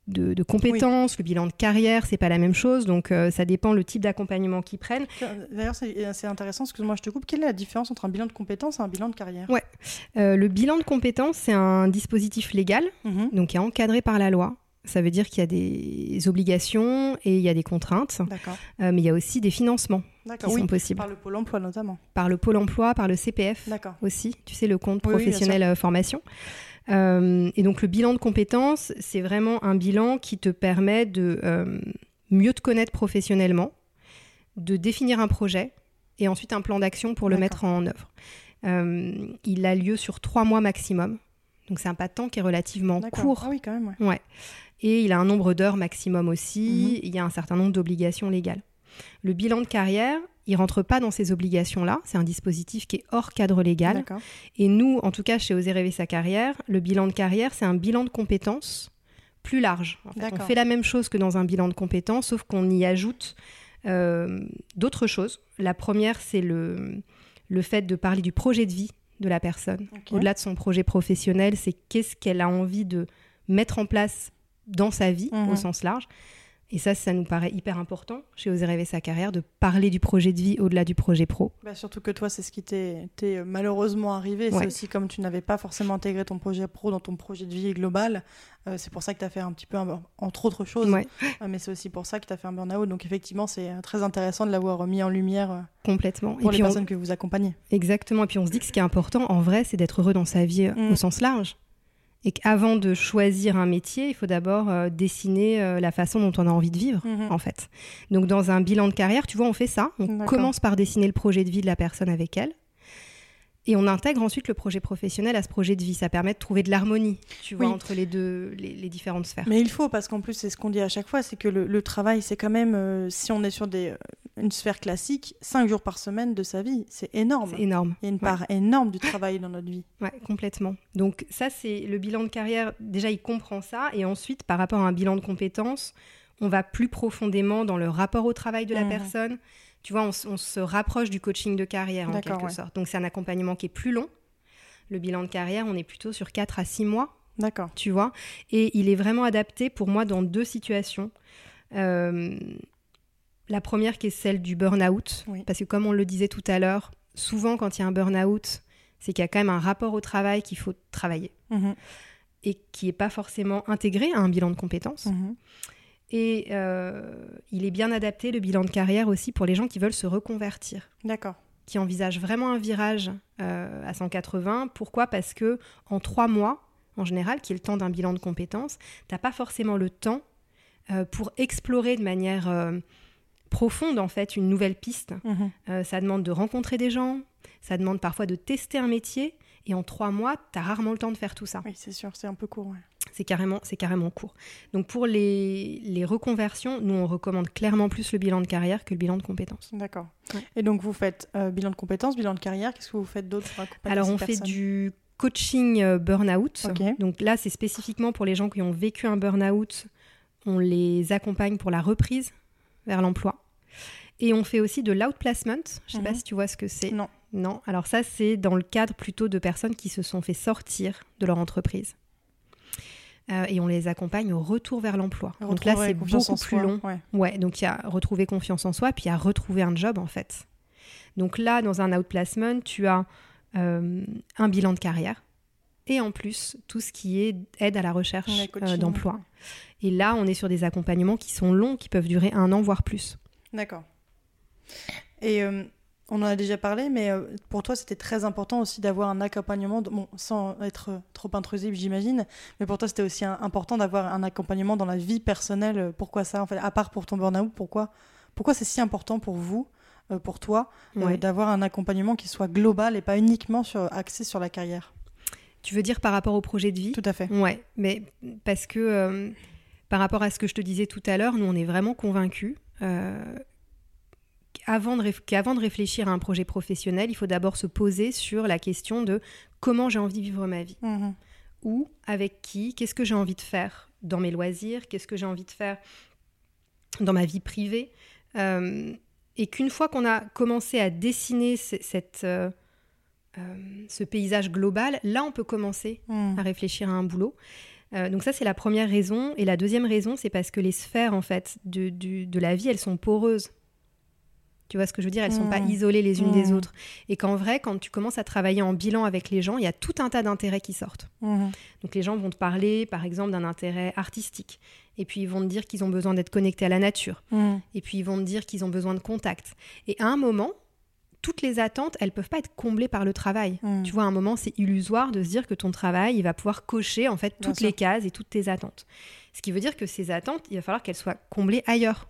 de, de compétences, oui. le bilan de carrière, c'est pas la même chose. Donc, euh, ça dépend le type d'accompagnement qu'ils prennent. D'ailleurs, c'est, c'est intéressant, excuse-moi, je te coupe. Quelle est la différence entre un bilan de compétences et un bilan de carrière ? Ouais. Euh, le bilan de compétences, c'est un dispositif légal, mmh. donc qui est encadré par la loi. Ça veut dire qu'il y a des obligations et il y a des contraintes, euh, mais il y a aussi des financements D'accord. qui oui, sont possibles. Par le Pôle emploi notamment. Par le Pôle emploi, par le C P F D'accord. aussi, tu sais, le compte oui, professionnel oui, formation. Euh, et donc le bilan de compétences, c'est vraiment un bilan qui te permet de euh, mieux te connaître professionnellement, de définir un projet et ensuite un plan d'action pour le D'accord. mettre en œuvre. Euh, il a lieu sur trois mois maximum. Donc, c'est un pas de temps qui est relativement D'accord. court. Ah oui, quand même. Ouais. ouais. Et il a un nombre d'heures maximum aussi. Mm-hmm. Il y a un certain nombre d'obligations légales. Le bilan de carrière, il ne rentre pas dans ces obligations-là. C'est un dispositif qui est hors cadre légal. D'accord. Et nous, en tout cas, chez Oser rêver sa carrière, le bilan de carrière, c'est un bilan de compétences plus large. En fait, on fait la même chose que dans un bilan de compétences, sauf qu'on y ajoute euh, d'autres choses. La première, c'est le, le fait de parler du projet de vie de la personne. Okay. Au-delà de son projet professionnel, c'est qu'est-ce qu'elle a envie de mettre en place dans sa vie, mmh. au sens large. Et ça, ça nous paraît hyper important chez Oser rêver sa carrière, de parler du projet de vie au-delà du projet pro. Bah, surtout que toi, c'est ce qui t'est, t'est malheureusement arrivé. Ouais. C'est aussi comme tu n'avais pas forcément intégré ton projet pro dans ton projet de vie global. Euh, c'est pour ça que tu as fait un petit peu, un, entre autres choses, ouais. euh, mais c'est aussi pour ça que tu as fait un burn-out. Donc effectivement, c'est très intéressant de l'avoir mis en lumière euh, Complètement. pour et les puis personnes on... que vous accompagnez. Exactement. Et puis on se dit que ce qui est important, en vrai, c'est d'être heureux dans sa vie euh, mmh. au sens large. Et qu'avant de choisir un métier, il faut d'abord euh, dessiner euh, la façon dont on a envie de vivre, mmh. en fait. Donc, dans un bilan de carrière, tu vois, on fait ça. On D'accord. commence par dessiner le projet de vie de la personne avec elle. Et on intègre ensuite le projet professionnel à ce projet de vie. Ça permet de trouver de l'harmonie, tu vois, oui. entre les deux, les, les différentes sphères. Mais il faut, parce qu'en plus, c'est ce qu'on dit à chaque fois, c'est que le, le travail, c'est quand même, euh, si on est sur des, euh, une sphère classique, cinq jours par semaine de sa vie, c'est énorme. C'est énorme. Il y a une part ouais. énorme du travail dans notre vie. Ouais, complètement. Donc ça, c'est le bilan de carrière. Déjà, il comprend ça. Et ensuite, par rapport à un bilan de compétences, on va plus profondément dans le rapport au travail de la mmh. personne. Tu vois, on, on se rapproche du coaching de carrière, D'accord, en quelque ouais. sorte. Donc, c'est un accompagnement qui est plus long. Le bilan de carrière, on est plutôt sur quatre à six mois. D'accord. Tu vois ? Et il est vraiment adapté, pour moi, dans deux situations. Euh, la première, qui est celle du burn-out. Oui. Parce que, comme on le disait tout à l'heure, souvent, quand il y a un burn-out, c'est qu'il y a quand même un rapport au travail qu'il faut travailler. Mmh. Et qui n'est pas forcément intégré à un bilan de compétences. Mmh. Et euh, il est bien adapté, le bilan de carrière aussi, pour les gens qui veulent se reconvertir. D'accord. Qui envisagent vraiment un virage euh, à cent quatre-vingts. Pourquoi ? Parce que en trois mois, en général, qui est le temps d'un bilan de compétences, tu n'as pas forcément le temps euh, pour explorer de manière euh, profonde, en fait, une nouvelle piste. Mmh. Euh, ça demande de rencontrer des gens, ça demande parfois de tester un métier. Et en trois mois, tu as rarement le temps de faire tout ça. Oui, c'est sûr, c'est un peu court. Ouais. C'est, carrément, c'est carrément court. Donc pour les, les reconversions, nous, on recommande clairement plus le bilan de carrière que le bilan de compétences. D'accord. Ouais. Et donc vous faites euh, bilan de compétences, bilan de carrière, qu'est-ce que vous faites d'autre pour accompagner Alors on fait du coaching euh, burn-out. Okay. Donc là, c'est spécifiquement pour les gens qui ont vécu un burn-out. On les accompagne pour la reprise vers l'emploi. Et on fait aussi de l'outplacement. Je ne sais mmh. pas si tu vois ce que c'est. Non. Non. Alors ça, c'est dans le cadre plutôt de personnes qui se sont fait sortir de leur entreprise. Euh, et on les accompagne au retour vers l'emploi. Donc là, c'est beaucoup plus long. Ouais. Ouais, donc il y a retrouver confiance en soi, puis il y a retrouver un job, en fait. Donc là, dans un outplacement, tu as euh, un bilan de carrière. Et en plus, tout ce qui est aide à la recherche euh, d'emploi. Et là, on est sur des accompagnements qui sont longs, qui peuvent durer un an, voire plus. D'accord. Et euh, on en a déjà parlé, mais euh, pour toi, c'était très important aussi d'avoir un accompagnement, de, bon, sans être euh, trop intrusif, j'imagine, mais pour toi, c'était aussi un, important d'avoir un accompagnement dans la vie personnelle. Pourquoi ça, en fait, à part pour ton burn-out, pourquoi, pourquoi c'est si important pour vous, euh, pour toi, ouais. euh, d'avoir un accompagnement qui soit global et pas uniquement sur, axé sur la carrière? Tu veux dire par rapport au projet de vie ? Tout à fait. Ouais, mais parce que euh, par rapport à ce que je te disais tout à l'heure, nous, on est vraiment convaincus euh, qu'avant de, réf- qu'avant de réfléchir à un projet professionnel, il faut d'abord se poser sur la question de comment j'ai envie de vivre ma vie. Mmh. Où, avec qui, qu'est-ce que j'ai envie de faire dans mes loisirs, qu'est-ce que j'ai envie de faire dans ma vie privée. Euh, et qu'une fois qu'on a commencé à dessiner c- cette... Euh, Euh, ce paysage global, là on peut commencer mmh. à réfléchir à un boulot. Euh, donc ça c'est la première raison, et la deuxième raison c'est parce que les sphères en fait de, du, de la vie, elles sont poreuses. Tu vois ce que je veux dire ? Elles ne mmh. sont pas isolées les unes mmh. des autres, et qu'en vrai quand tu commences à travailler en bilan avec les gens, il y a tout un tas d'intérêts qui sortent. Mmh. Donc les gens vont te parler par exemple d'un intérêt artistique, et puis ils vont te dire qu'ils ont besoin d'être connectés à la nature, mmh. et puis ils vont te dire qu'ils ont besoin de contact. Et à un moment, toutes les attentes, elles ne peuvent pas être comblées par le travail. Mmh. Tu vois, à un moment, c'est illusoire de se dire que ton travail, il va pouvoir cocher en fait toutes Bien les sûr. cases et toutes tes attentes. Ce qui veut dire que ces attentes, il va falloir qu'elles soient comblées ailleurs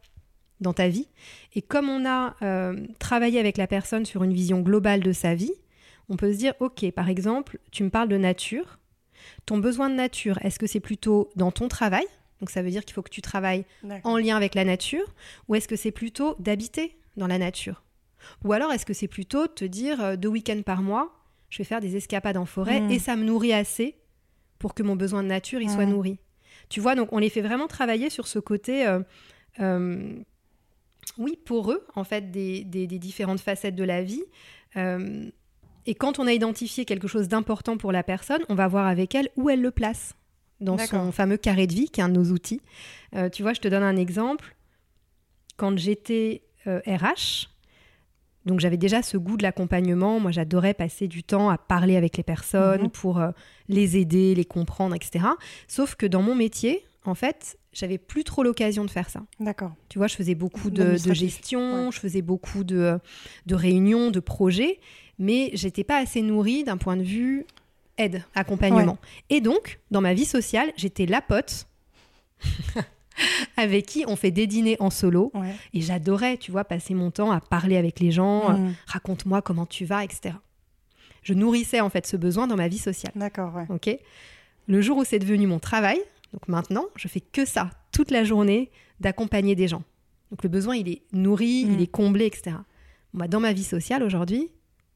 dans ta vie. Et comme on a euh, travaillé avec la personne sur une vision globale de sa vie, on peut se dire, ok, par exemple, tu me parles de nature. Ton besoin de nature, est-ce que c'est plutôt dans ton travail ? Donc ça veut dire qu'il faut que tu travailles D'accord. en lien avec la nature. Ou est-ce que c'est plutôt d'habiter dans la nature ? Ou alors, est-ce que c'est plutôt te dire euh, deux week-ends par mois, je vais faire des escapades en forêt mmh. et ça me nourrit assez pour que mon besoin de nature il mmh. soit nourri. Tu vois, donc on les fait vraiment travailler sur ce côté, euh, euh, oui, pour eux, en fait, des, des, des différentes facettes de la vie. Euh, et quand on a identifié quelque chose d'important pour la personne, on va voir avec elle où elle le place dans D'accord. son fameux carré de vie, qui est un de nos outils. Euh, tu vois, je te donne un exemple. Quand j'étais euh, R H, donc j'avais déjà ce goût de l'accompagnement. Moi, j'adorais passer du temps à parler avec les personnes mmh. pour euh, les aider, les comprendre, et cetera. Sauf que dans mon métier, en fait, j'avais plus trop l'occasion de faire ça. D'accord. Tu vois, je faisais beaucoup de, de gestion, ouais. je faisais beaucoup de, de réunions, de projets, mais j'étais pas assez nourrie d'un point de vue aide, accompagnement. Ouais. Et donc, dans ma vie sociale, j'étais la pote. avec qui on fait des dîners en solo ouais. et j'adorais, tu vois, passer mon temps à parler avec les gens, mmh. euh, raconte-moi comment tu vas, et cetera. Je nourrissais en fait ce besoin dans ma vie sociale. D'accord, ouais. Ok. Le jour où c'est devenu mon travail, donc maintenant, je fais que ça toute la journée, d'accompagner des gens. Donc le besoin, il est nourri, mmh. il est comblé, et cetera. Moi, dans ma vie sociale aujourd'hui,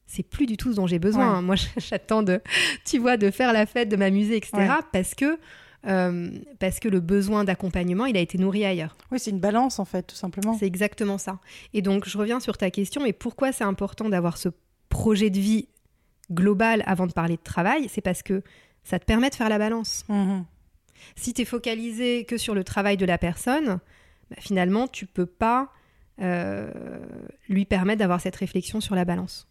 c'est plus du tout ce dont j'ai besoin. Ouais. Moi, j'attends de, tu vois, de faire la fête, de m'amuser, et cetera. Ouais. Parce que Euh, parce que le besoin d'accompagnement, il a été nourri ailleurs. Oui, c'est une balance en fait, tout simplement. C'est exactement ça. Et donc, je reviens sur ta question, mais pourquoi c'est important d'avoir ce projet de vie global avant de parler de travail ? C'est parce que ça te permet de faire la balance. Mmh. Si tu es focalisé que sur le travail de la personne, bah, finalement, tu peux pas euh, lui permettre d'avoir cette réflexion sur la balance.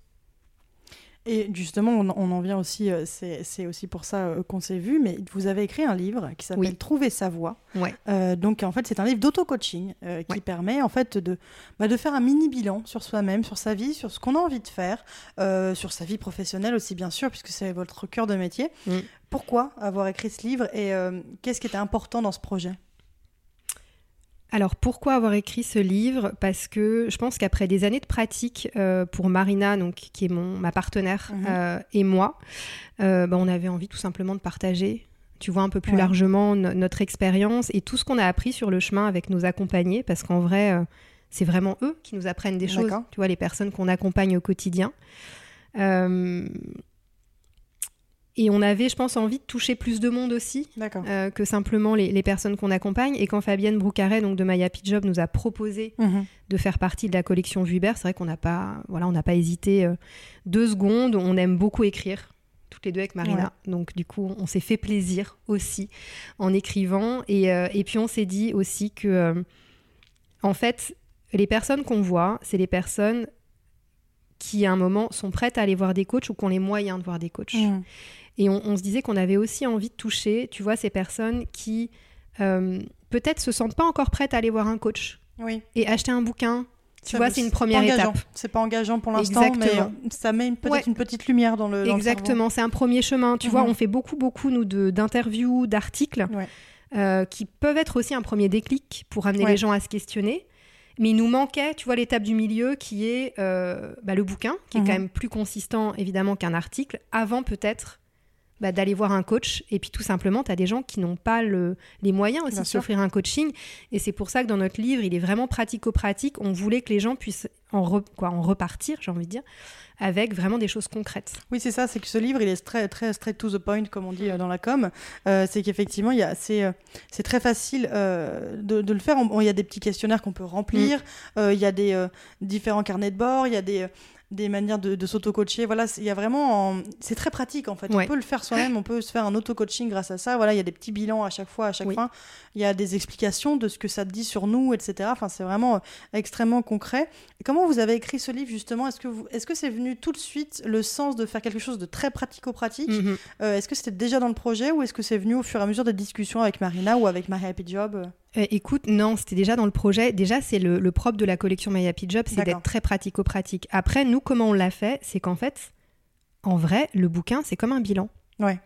Et justement, on, on en vient aussi, euh, c'est, c'est aussi pour ça euh, qu'on s'est vu, mais vous avez écrit un livre qui s'appelle oui. « Trouver sa voie ouais. ». Euh, donc, en fait, c'est un livre d'auto-coaching euh, qui ouais. permet en fait, de, bah, de faire un mini-bilan sur soi-même, sur sa vie, sur ce qu'on a envie de faire, euh, sur sa vie professionnelle aussi, bien sûr, puisque c'est votre cœur de métier. Mmh. Pourquoi avoir écrit ce livre et euh, qu'est-ce qui était important dans ce projet ? Alors pourquoi avoir écrit ce livre ? Parce que je pense qu'après des années de pratique euh, pour Marina, donc, qui est mon, ma partenaire, mmh. euh, et moi, euh, bah, on avait envie tout simplement de partager, tu vois, un peu plus ouais. largement no- notre expérience et tout ce qu'on a appris sur le chemin avec nos accompagnés, parce qu'en vrai, euh, c'est vraiment eux qui nous apprennent des D'accord. choses, tu vois, les personnes qu'on accompagne au quotidien. Euh... Et on avait, je pense, envie de toucher plus de monde aussi euh, que simplement les, les personnes qu'on accompagne. Et quand Fabienne Broucaret, donc de My Happy Job, nous a proposé mmh. de faire partie de la collection Vuibert, c'est vrai qu'on n'a pas, voilà, on n'a pas hésité euh, deux secondes. On aime beaucoup écrire, toutes les deux avec Marina. Ouais. Donc du coup, on s'est fait plaisir aussi en écrivant. Et, euh, et puis on s'est dit aussi que, euh, en fait, les personnes qu'on voit, c'est les personnes qui à un moment sont prêtes à aller voir des coachs ou qui ont les moyens de voir des coachs. Mmh. Et on, on se disait qu'on avait aussi envie de toucher, tu vois, ces personnes qui euh, peut-être se sentent pas encore prêtes à aller voir un coach. Oui. Et acheter un bouquin, tu ça vois, c'est une première étape. C'est pas engageant pour l'instant, Exactement. mais ça met une, peut-être ouais. une petite lumière dans le, dans Exactement, le cerveau. C'est un premier chemin. Tu mmh. vois, on fait beaucoup, beaucoup, nous, de, d'interviews, d'articles ouais. euh, qui peuvent être aussi un premier déclic pour amener ouais. les gens à se questionner. Mais il nous manquait, tu vois, l'étape du milieu qui est euh, bah, le bouquin, qui mmh. est quand même plus consistant, évidemment, qu'un article, avant peut-être... Bah, d'aller voir un coach. Et puis tout simplement, tu as des gens qui n'ont pas le, les moyens aussi Bien de sûr. s'offrir un coaching. Et c'est pour ça que dans notre livre, il est vraiment pratico-pratique. On voulait que les gens puissent en, re, quoi, en repartir, j'ai envie de dire, avec vraiment des choses concrètes. Oui, c'est ça. C'est que ce livre, il est très, très straight to the point, comme on dit euh, dans la com. Euh, c'est qu'effectivement, il y a, c'est, euh, c'est très facile euh, de, de le faire. Il y a des petits questionnaires qu'on peut remplir. Il mmh. euh, y a des euh, différents carnets de bord. Il y a des... Euh, des manières de, de s'auto-coacher, voilà, il y a vraiment en... c'est très pratique en fait, ouais. on peut le faire soi-même, on peut se faire un auto-coaching grâce à ça, voilà, il y a des petits bilans à chaque fois, à chaque oui. fin, il y a des explications de ce que ça dit sur nous, et cetera. Enfin, c'est vraiment euh, extrêmement concret. Et comment vous avez écrit ce livre justement ? Est-ce que vous... est-ce que c'est venu tout de suite le sens de faire quelque chose de très pratico-pratique ? mm-hmm. euh, Est-ce que c'était déjà dans le projet ou est-ce que c'est venu au fur et à mesure des discussions avec Marina ou avec My Happy Job ? Écoute, non, c'était déjà dans le projet. Déjà, c'est le, le propre de la collection My Happy Job, c'est D'accord. d'être très pratico-pratique. Après, nous, comment on l'a fait ? C'est qu'en fait, en vrai, le bouquin, c'est comme un bilan. Ouais.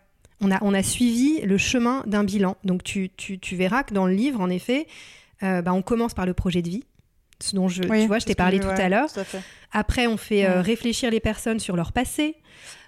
On a, on a suivi le chemin d'un bilan. Donc, tu, tu, tu verras que dans le livre, en effet, euh, bah, on commence par le projet de vie, ce dont je, oui, tu vois, je t'ai parlé je, tout ouais, à l'heure. Tout à fait. Après, on fait ouais. euh, réfléchir les personnes sur leur passé.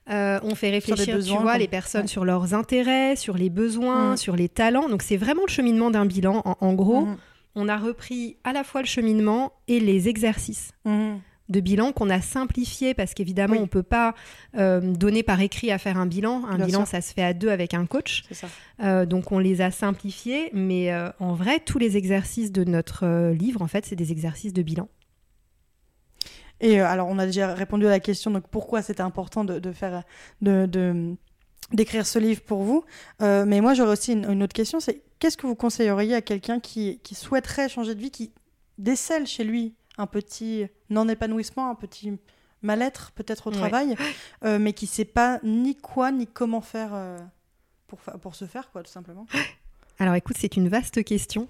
Euh, on fait réfléchir, besoins, tu vois, comme... les personnes ouais. sur leurs intérêts, sur les besoins, mmh. sur les talents. Donc, c'est vraiment le cheminement d'un bilan. En, en gros, mmh. on a repris à la fois le cheminement et les exercices mmh. de bilan qu'on a simplifiés parce qu'évidemment, oui. on ne peut pas euh, donner par écrit à faire un bilan. Un Bien bilan, sûr. ça se fait à deux avec un coach. C'est ça. Euh, donc, on les a simplifiés. Mais euh, en vrai, tous les exercices de notre euh, livre, en fait, c'est des exercices de bilan. Et euh, alors, on a déjà répondu à la question, donc pourquoi c'était important de, de faire, de, de, d'écrire ce livre pour vous. Euh, mais moi, j'aurais aussi une, une autre question, c'est qu'est-ce que vous conseilleriez à quelqu'un qui, qui souhaiterait changer de vie, qui décèle chez lui un petit non-épanouissement, un petit mal-être peut-être au ouais. travail, euh, mais qui ne sait pas ni quoi ni comment faire euh, pour, pour se faire, quoi, tout simplement. Alors écoute, c'est une vaste question,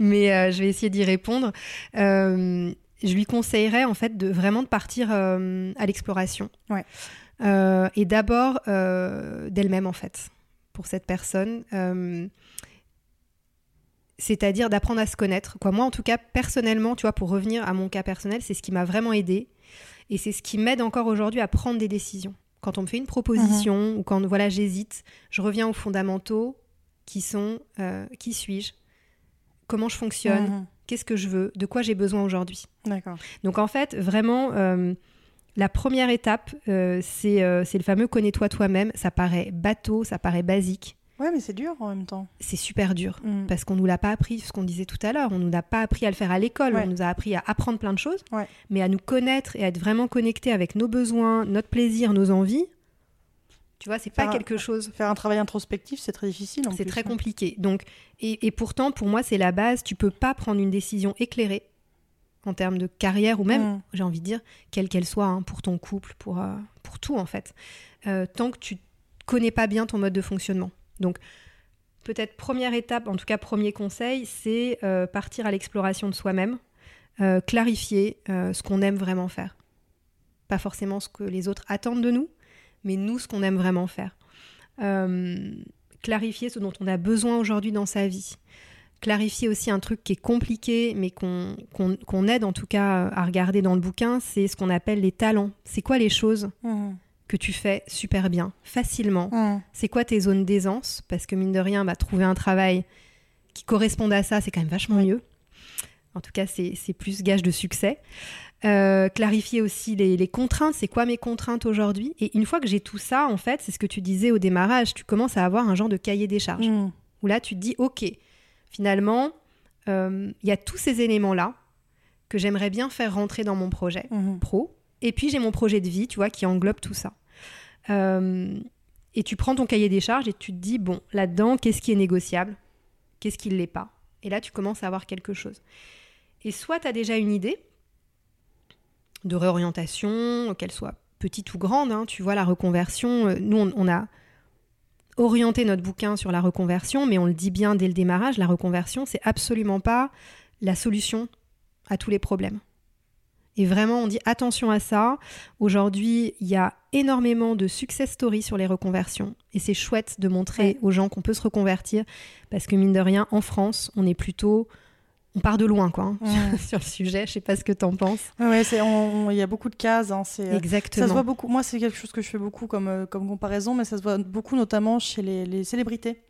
mais euh, je vais essayer d'y répondre. Euh... Je lui conseillerais en fait de vraiment de partir euh, à l'exploration. Ouais. Euh, et d'abord euh, d'elle-même en fait, pour cette personne. Euh, c'est-à-dire d'apprendre à se connaître. Quoi. Moi en tout cas, personnellement, tu vois, pour revenir à mon cas personnel, c'est ce qui m'a vraiment aidée. Et c'est ce qui m'aide encore aujourd'hui à prendre des décisions. Quand on me fait une proposition mmh. ou quand voilà, j'hésite, je reviens aux fondamentaux qui sont euh, qui suis-je, comment je fonctionne, mmh. qu'est-ce que je veux ? De quoi j'ai besoin aujourd'hui ? D'accord. Donc, en fait, vraiment, euh, la première étape, euh, c'est, euh, c'est le fameux « connais-toi toi-même ». Ça paraît bateau, ça paraît basique. Ouais, mais c'est dur en même temps. C'est super dur mm. parce qu'on ne nous l'a pas appris, ce qu'on disait tout à l'heure. On ne nous a pas appris à le faire à l'école. Ouais. On nous a appris à apprendre plein de choses. Ouais. Mais à nous connaître et à être vraiment connectés avec nos besoins, notre plaisir, nos envies, tu vois, c'est faire pas quelque un, chose... Faire un travail introspectif, c'est très difficile. En c'est plus, très hein. compliqué. Donc, et, et pourtant, pour moi, c'est la base. Tu peux pas prendre une décision éclairée en termes de carrière ou même, mmh. j'ai envie de dire, quelle qu'elle soit, hein, pour ton couple, pour, euh, pour tout, en fait, euh, tant que tu connais pas bien ton mode de fonctionnement. Donc, peut-être première étape, en tout cas, premier conseil, c'est euh, partir à l'exploration de soi-même, euh, clarifier euh, ce qu'on aime vraiment faire. Pas forcément ce que les autres attendent de nous, mais nous, ce qu'on aime vraiment faire. Euh, clarifier ce dont on a besoin aujourd'hui dans sa vie. clarifier aussi un truc qui est compliqué, mais qu'on, qu'on, qu'on aide en tout cas à regarder dans le bouquin, c'est ce qu'on appelle les talents. C'est quoi les choses mmh. que tu fais super bien, facilement mmh. C'est quoi tes zones d'aisance? Parce que mine de rien, bah, trouver un travail qui corresponde à ça, c'est quand même vachement ouais. mieux. En tout cas, c'est, c'est plus gage de succès. Euh, clarifier aussi les, les contraintes. C'est quoi mes contraintes aujourd'hui? Et une fois que j'ai tout ça, en fait, c'est ce que tu disais au démarrage, tu commences à avoir un genre de cahier des charges. Mmh. Où là, tu te dis, OK, finalement, il euh, y a tous ces éléments-là que j'aimerais bien faire rentrer dans mon projet mmh. pro. Et puis, j'ai mon projet de vie, tu vois, qui englobe tout ça. Euh, et tu prends ton cahier des charges et tu te dis, bon, là-dedans, qu'est-ce qui est négociable? Qu'est-ce qui ne l'est pas? Et là, tu commences à avoir quelque chose. Et soit tu as déjà une idée de réorientation, qu'elle soit petite ou grande. Hein, tu vois, la reconversion, nous, on, on a orienté notre bouquin sur la reconversion, mais on le dit bien dès le démarrage, la reconversion, c'est absolument pas la solution à tous les problèmes. Et vraiment, on dit attention à ça. Aujourd'hui, il y a énormément de success stories sur les reconversions. Et c'est chouette de montrer ouais. aux gens qu'on peut se reconvertir, parce que mine de rien, en France, on est plutôt... On part de loin, quoi, hein, ouais. sur, sur le sujet. Je sais pas ce que t'en penses. Ouais, c'est, il y a beaucoup de cases. Hein, c'est, exactement. Ça se voit beaucoup. Moi, c'est quelque chose que je fais beaucoup comme, euh, comme comparaison, mais ça se voit beaucoup, notamment chez les, les célébrités.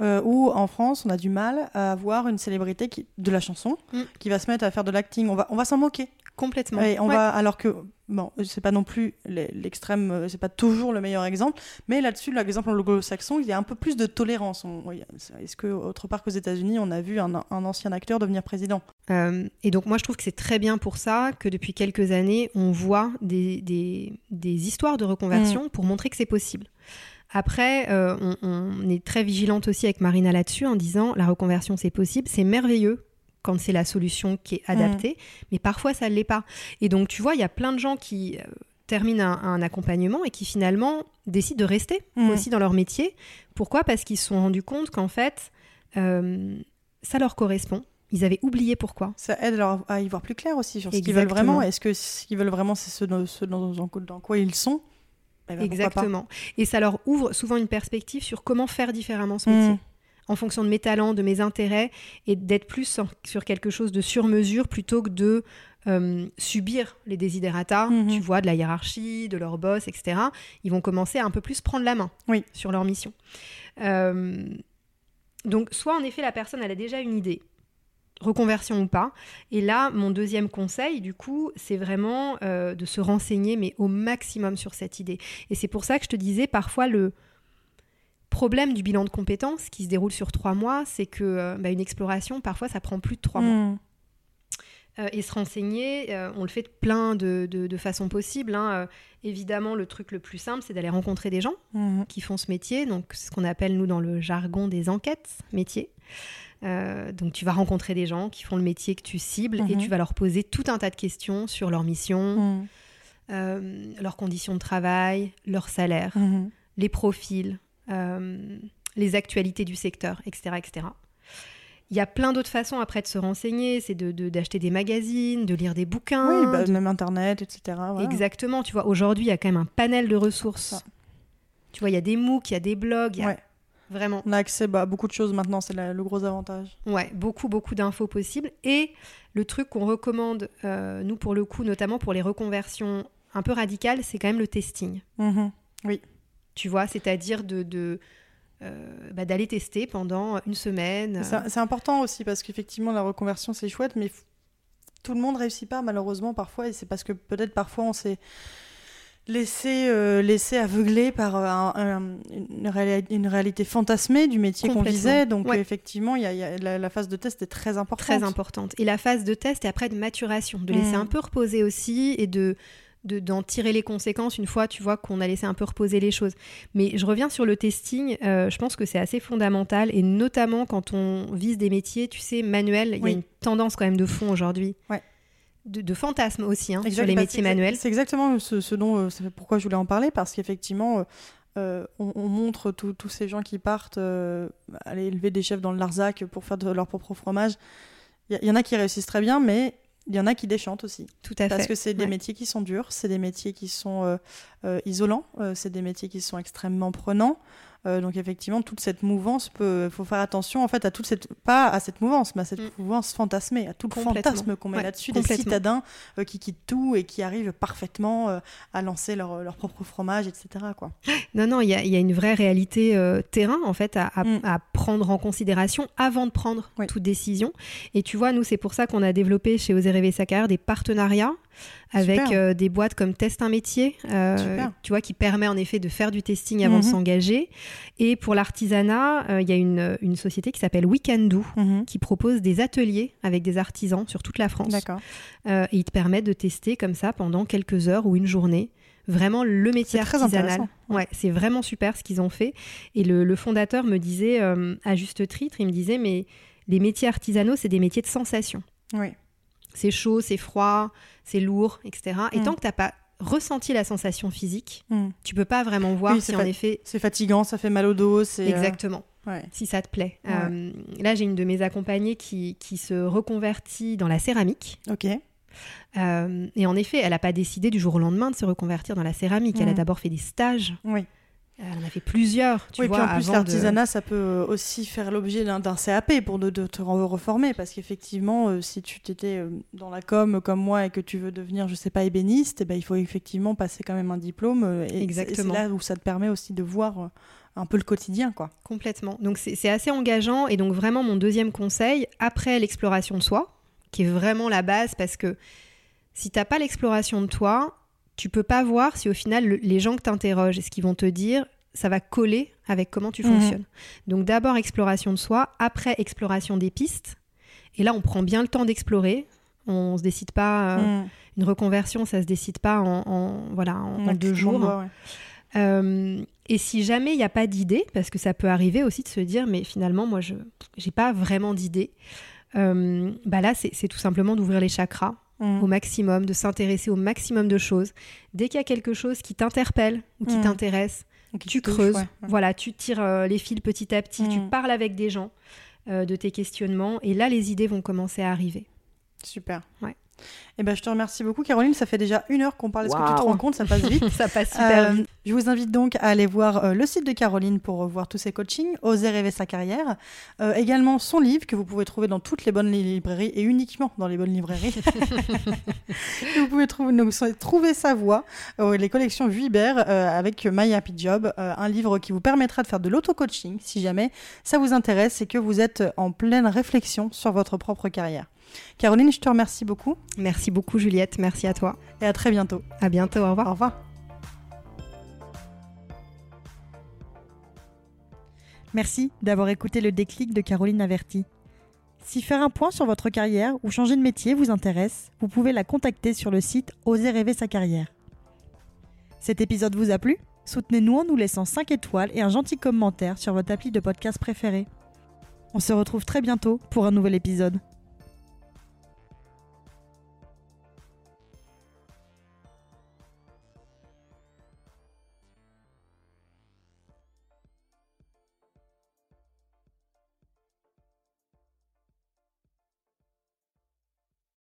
Euh, où, en France, on a du mal à avoir une célébrité qui, de la chanson mm. qui va se mettre à faire de l'acting. On va, on va s'en moquer. Complètement. Et on ouais. va, alors que... Bon, c'est pas non plus l'extrême, c'est pas toujours le meilleur exemple, mais là-dessus, l'exemple anglo-saxon, il y a un peu plus de tolérance. On, est-ce que autre part qu'aux États-Unis, on a vu un, un ancien acteur devenir président? euh, Et donc moi, je trouve que c'est très bien pour ça que depuis quelques années, on voit des, des, des histoires de reconversion mmh. pour montrer que c'est possible. Après, euh, on, on est très vigilante aussi avec Marina là-dessus en disant la reconversion, c'est possible, c'est merveilleux quand c'est la solution qui est adaptée, mmh. mais parfois ça ne l'est pas. Et donc tu vois, il y a plein de gens qui euh, terminent un, un accompagnement et qui finalement décident de rester mmh. aussi dans leur métier. Pourquoi ? Parce qu'ils se sont rendus compte qu'en fait, euh, ça leur correspond. Ils avaient oublié pourquoi. Ça aide leur, à y voir plus clair aussi sur ce Exactement. Qu'ils veulent vraiment. Est-ce que ce qu'ils veulent vraiment, c'est ce, ce dans, dans, dans quoi ils sont ? Eh ben, exactement. Et ça leur ouvre souvent une perspective sur comment faire différemment ce mmh. métier, en fonction de mes talents, de mes intérêts, et d'être plus sur quelque chose de sur-mesure plutôt que de euh, subir les desiderata, mmh. tu vois, de la hiérarchie, de leur boss, et cetera. Ils vont commencer à un peu plus prendre la main oui. sur leur mission. Euh, donc, soit en effet, la personne, elle a déjà une idée, reconversion ou pas. Et là, mon deuxième conseil, du coup, c'est vraiment euh, de se renseigner, mais au maximum sur cette idée. Et c'est pour ça que je te disais, parfois, le... problème du bilan de compétences qui se déroule sur trois mois, c'est que euh, bah, une exploration, parfois, ça prend plus de trois mmh. mois. Euh, et se renseigner, euh, on le fait de plein de, de, de façons possibles. Hein. Euh, évidemment, le truc le plus simple, c'est d'aller rencontrer des gens mmh. qui font ce métier, donc ce qu'on appelle, nous, dans le jargon des enquêtes, métier. Euh, donc, tu vas rencontrer des gens qui font le métier que tu cibles mmh. et tu vas leur poser tout un tas de questions sur leur mission, mmh. euh, leurs conditions de travail, leur salaire, mmh. les profils, Euh, les actualités du secteur, et cetera, et cetera. Il y a plein d'autres façons après de se renseigner, c'est de, de, d'acheter des magazines, de lire des bouquins. Oui, bah, de... même Internet, et cetera. Voilà. Exactement, tu vois, aujourd'hui, il y a quand même un panel de ressources. Ah, tu vois, il y a des MOOC, il y a des blogs, il y a... ouais. vraiment. On a accès bah, à beaucoup de choses maintenant, c'est la, le gros avantage. Ouais, beaucoup, beaucoup d'infos possibles. Et le truc qu'on recommande, euh, nous, pour le coup, notamment pour les reconversions un peu radicales, c'est quand même le testing. Mmh. Oui. Tu vois, c'est-à-dire de, de, euh, bah, d'aller tester pendant une semaine. C'est, c'est important aussi parce qu'effectivement, la reconversion, c'est chouette, mais f- tout le monde ne réussit pas malheureusement parfois. Et c'est parce que peut-être parfois, on s'est laissé, euh, laissé aveugler par un, un, une, réa- une réalité fantasmée du métier qu'on visait. Donc ouais. effectivement, y a, y a, la, la phase de test est très importante. Très importante. Et la phase de test et après de maturation, de laisser mmh. un peu reposer aussi et de... De, d'en tirer les conséquences une fois, tu vois, qu'on a laissé un peu reposer les choses. Mais je reviens sur le testing, euh, je pense que c'est assez fondamental, et notamment quand on vise des métiers, tu sais, manuels, il oui. y a une tendance quand même de fond aujourd'hui, ouais. de, de fantasme aussi hein, sur les bah, métiers c'est, manuels. C'est exactement ce, ce dont, euh, c'est pourquoi je voulais en parler, parce qu'effectivement, euh, euh, on, on montre tous ces gens qui partent euh, aller élever des chefs dans le Larzac pour faire de leur propre fromage. Il y, y en a qui réussissent très bien, mais... Il y en a qui déchantent aussi. Tout à fait. Parce que c'est des ouais. métiers qui sont durs, c'est des métiers qui sont euh, euh, isolants. Euh, c'est des métiers qui sont extrêmement prenants. Euh, donc effectivement, toute cette mouvance peut. Faut faire attention en fait à toute cette pas à cette mouvance, mais à cette mmh. mouvance fantasmée, à tout le fantasme qu'on met ouais, là-dessus des citadins euh, qui quittent tout et qui arrivent parfaitement euh, à lancer leur, leur propre fromage, et cetera quoi. Non non, il y a, y a une vraie réalité euh, terrain en fait à, à, mmh. à prendre en considération avant de prendre oui. toute décision. Et tu vois, nous c'est pour ça qu'on a développé chez Oser rêver sa carrière des partenariats avec euh, des boîtes comme Test un métier, euh, tu vois, qui permet en effet de faire du testing avant mmh. de s'engager. Et pour l'artisanat, il euh, y a une, une société qui s'appelle Weekend Do, mmh. qui propose des ateliers avec des artisans sur toute la France. D'accord. Euh, et ils te permettent de tester comme ça pendant quelques heures ou une journée. Vraiment le métier artisanal. Ouais, c'est vraiment super ce qu'ils ont fait. Et le, le fondateur me disait, euh, à juste titre, il me disait, mais les métiers artisanaux, c'est des métiers de sensation. Oui. C'est chaud, c'est froid, c'est lourd, et cetera. Et mmh. tant que tu n'as pas ressenti la sensation physique, mmh. tu ne peux pas vraiment voir oui, si fa- en effet... C'est fatigant, ça fait mal au dos. C'est Exactement, euh... ouais. si ça te plaît. Ouais. Euh, là, j'ai une de mes accompagnées qui, qui se reconvertit dans la céramique. Ok. Euh, et en effet, elle n'a pas décidé du jour au lendemain de se reconvertir dans la céramique. Mmh. Elle a d'abord fait des stages. Oui. Elle en a fait plusieurs, tu oui, vois. Oui, puis en plus, l'artisanat, de... ça peut aussi faire l'objet d'un, d'un C A P pour de, de te reformer. Parce qu'effectivement, euh, si tu t'étais dans la com comme moi et que tu veux devenir, je sais pas, ébéniste, eh ben, il faut effectivement passer quand même un diplôme. Et Exactement. C'est, c'est là où ça te permet aussi de voir... Euh, un peu le quotidien, quoi. Complètement. Donc, c'est, c'est assez engageant. Et donc, vraiment, mon deuxième conseil, après l'exploration de soi, qui est vraiment la base, parce que si t'as pas l'exploration de toi... tu peux pas voir si au final le, les gens que t'interroges et ce qu'ils vont te dire, ça va coller avec comment tu mmh. fonctionnes. Donc d'abord exploration de soi, après exploration des pistes. Et là, on prend bien le temps d'explorer. On se décide pas, euh, mmh. une reconversion, ça se décide pas en, en, voilà, en, en deux jours. Voit, ouais. euh, et si jamais il n'y a pas d'idée, parce que ça peut arriver aussi de se dire, mais finalement, moi, je j'ai pas vraiment d'idée. Euh, bah là, c'est, c'est tout simplement d'ouvrir les chakras. Mmh. au maximum, de s'intéresser au maximum de choses. Dès qu'il y a quelque chose qui t'interpelle ou qui mmh. t'intéresse, qui tu creuses, touche, ouais, ouais. voilà, tu tires euh, les fils petit à petit, mmh. tu parles avec des gens euh, de tes questionnements et là, les idées vont commencer à arriver. Super. Ouais. Eh ben, je te remercie beaucoup, Caroline. Ça fait déjà une heure qu'on parle. Est-ce wow. que tu te rends compte? Ça passe vite. Ça passe super euh, vite. Je vous invite donc à aller voir euh, le site de Caroline pour voir tous ses coachings, Oser rêver sa carrière. Euh, également son livre que vous pouvez trouver dans toutes les bonnes librairies et uniquement dans les bonnes librairies. Vous pouvez trouver, donc, Trouver sa voie, euh, les collections Vuibert euh, avec My Happy Job, euh, un livre qui vous permettra de faire de l'auto-coaching si jamais ça vous intéresse et que vous êtes en pleine réflexion sur votre propre carrière. Caroline, je te remercie beaucoup. Merci beaucoup Juliette, merci à toi. Et à très bientôt. À bientôt, au revoir. Au revoir. Merci d'avoir écouté le déclic de Caroline Averti. Si faire un point sur votre carrière ou changer de métier vous intéresse, vous pouvez la contacter sur le site Oser rêver sa carrière. Cet épisode vous a plu ? Soutenez-nous en nous laissant cinq étoiles et un gentil commentaire sur votre appli de podcast préféré. On se retrouve très bientôt pour un nouvel épisode.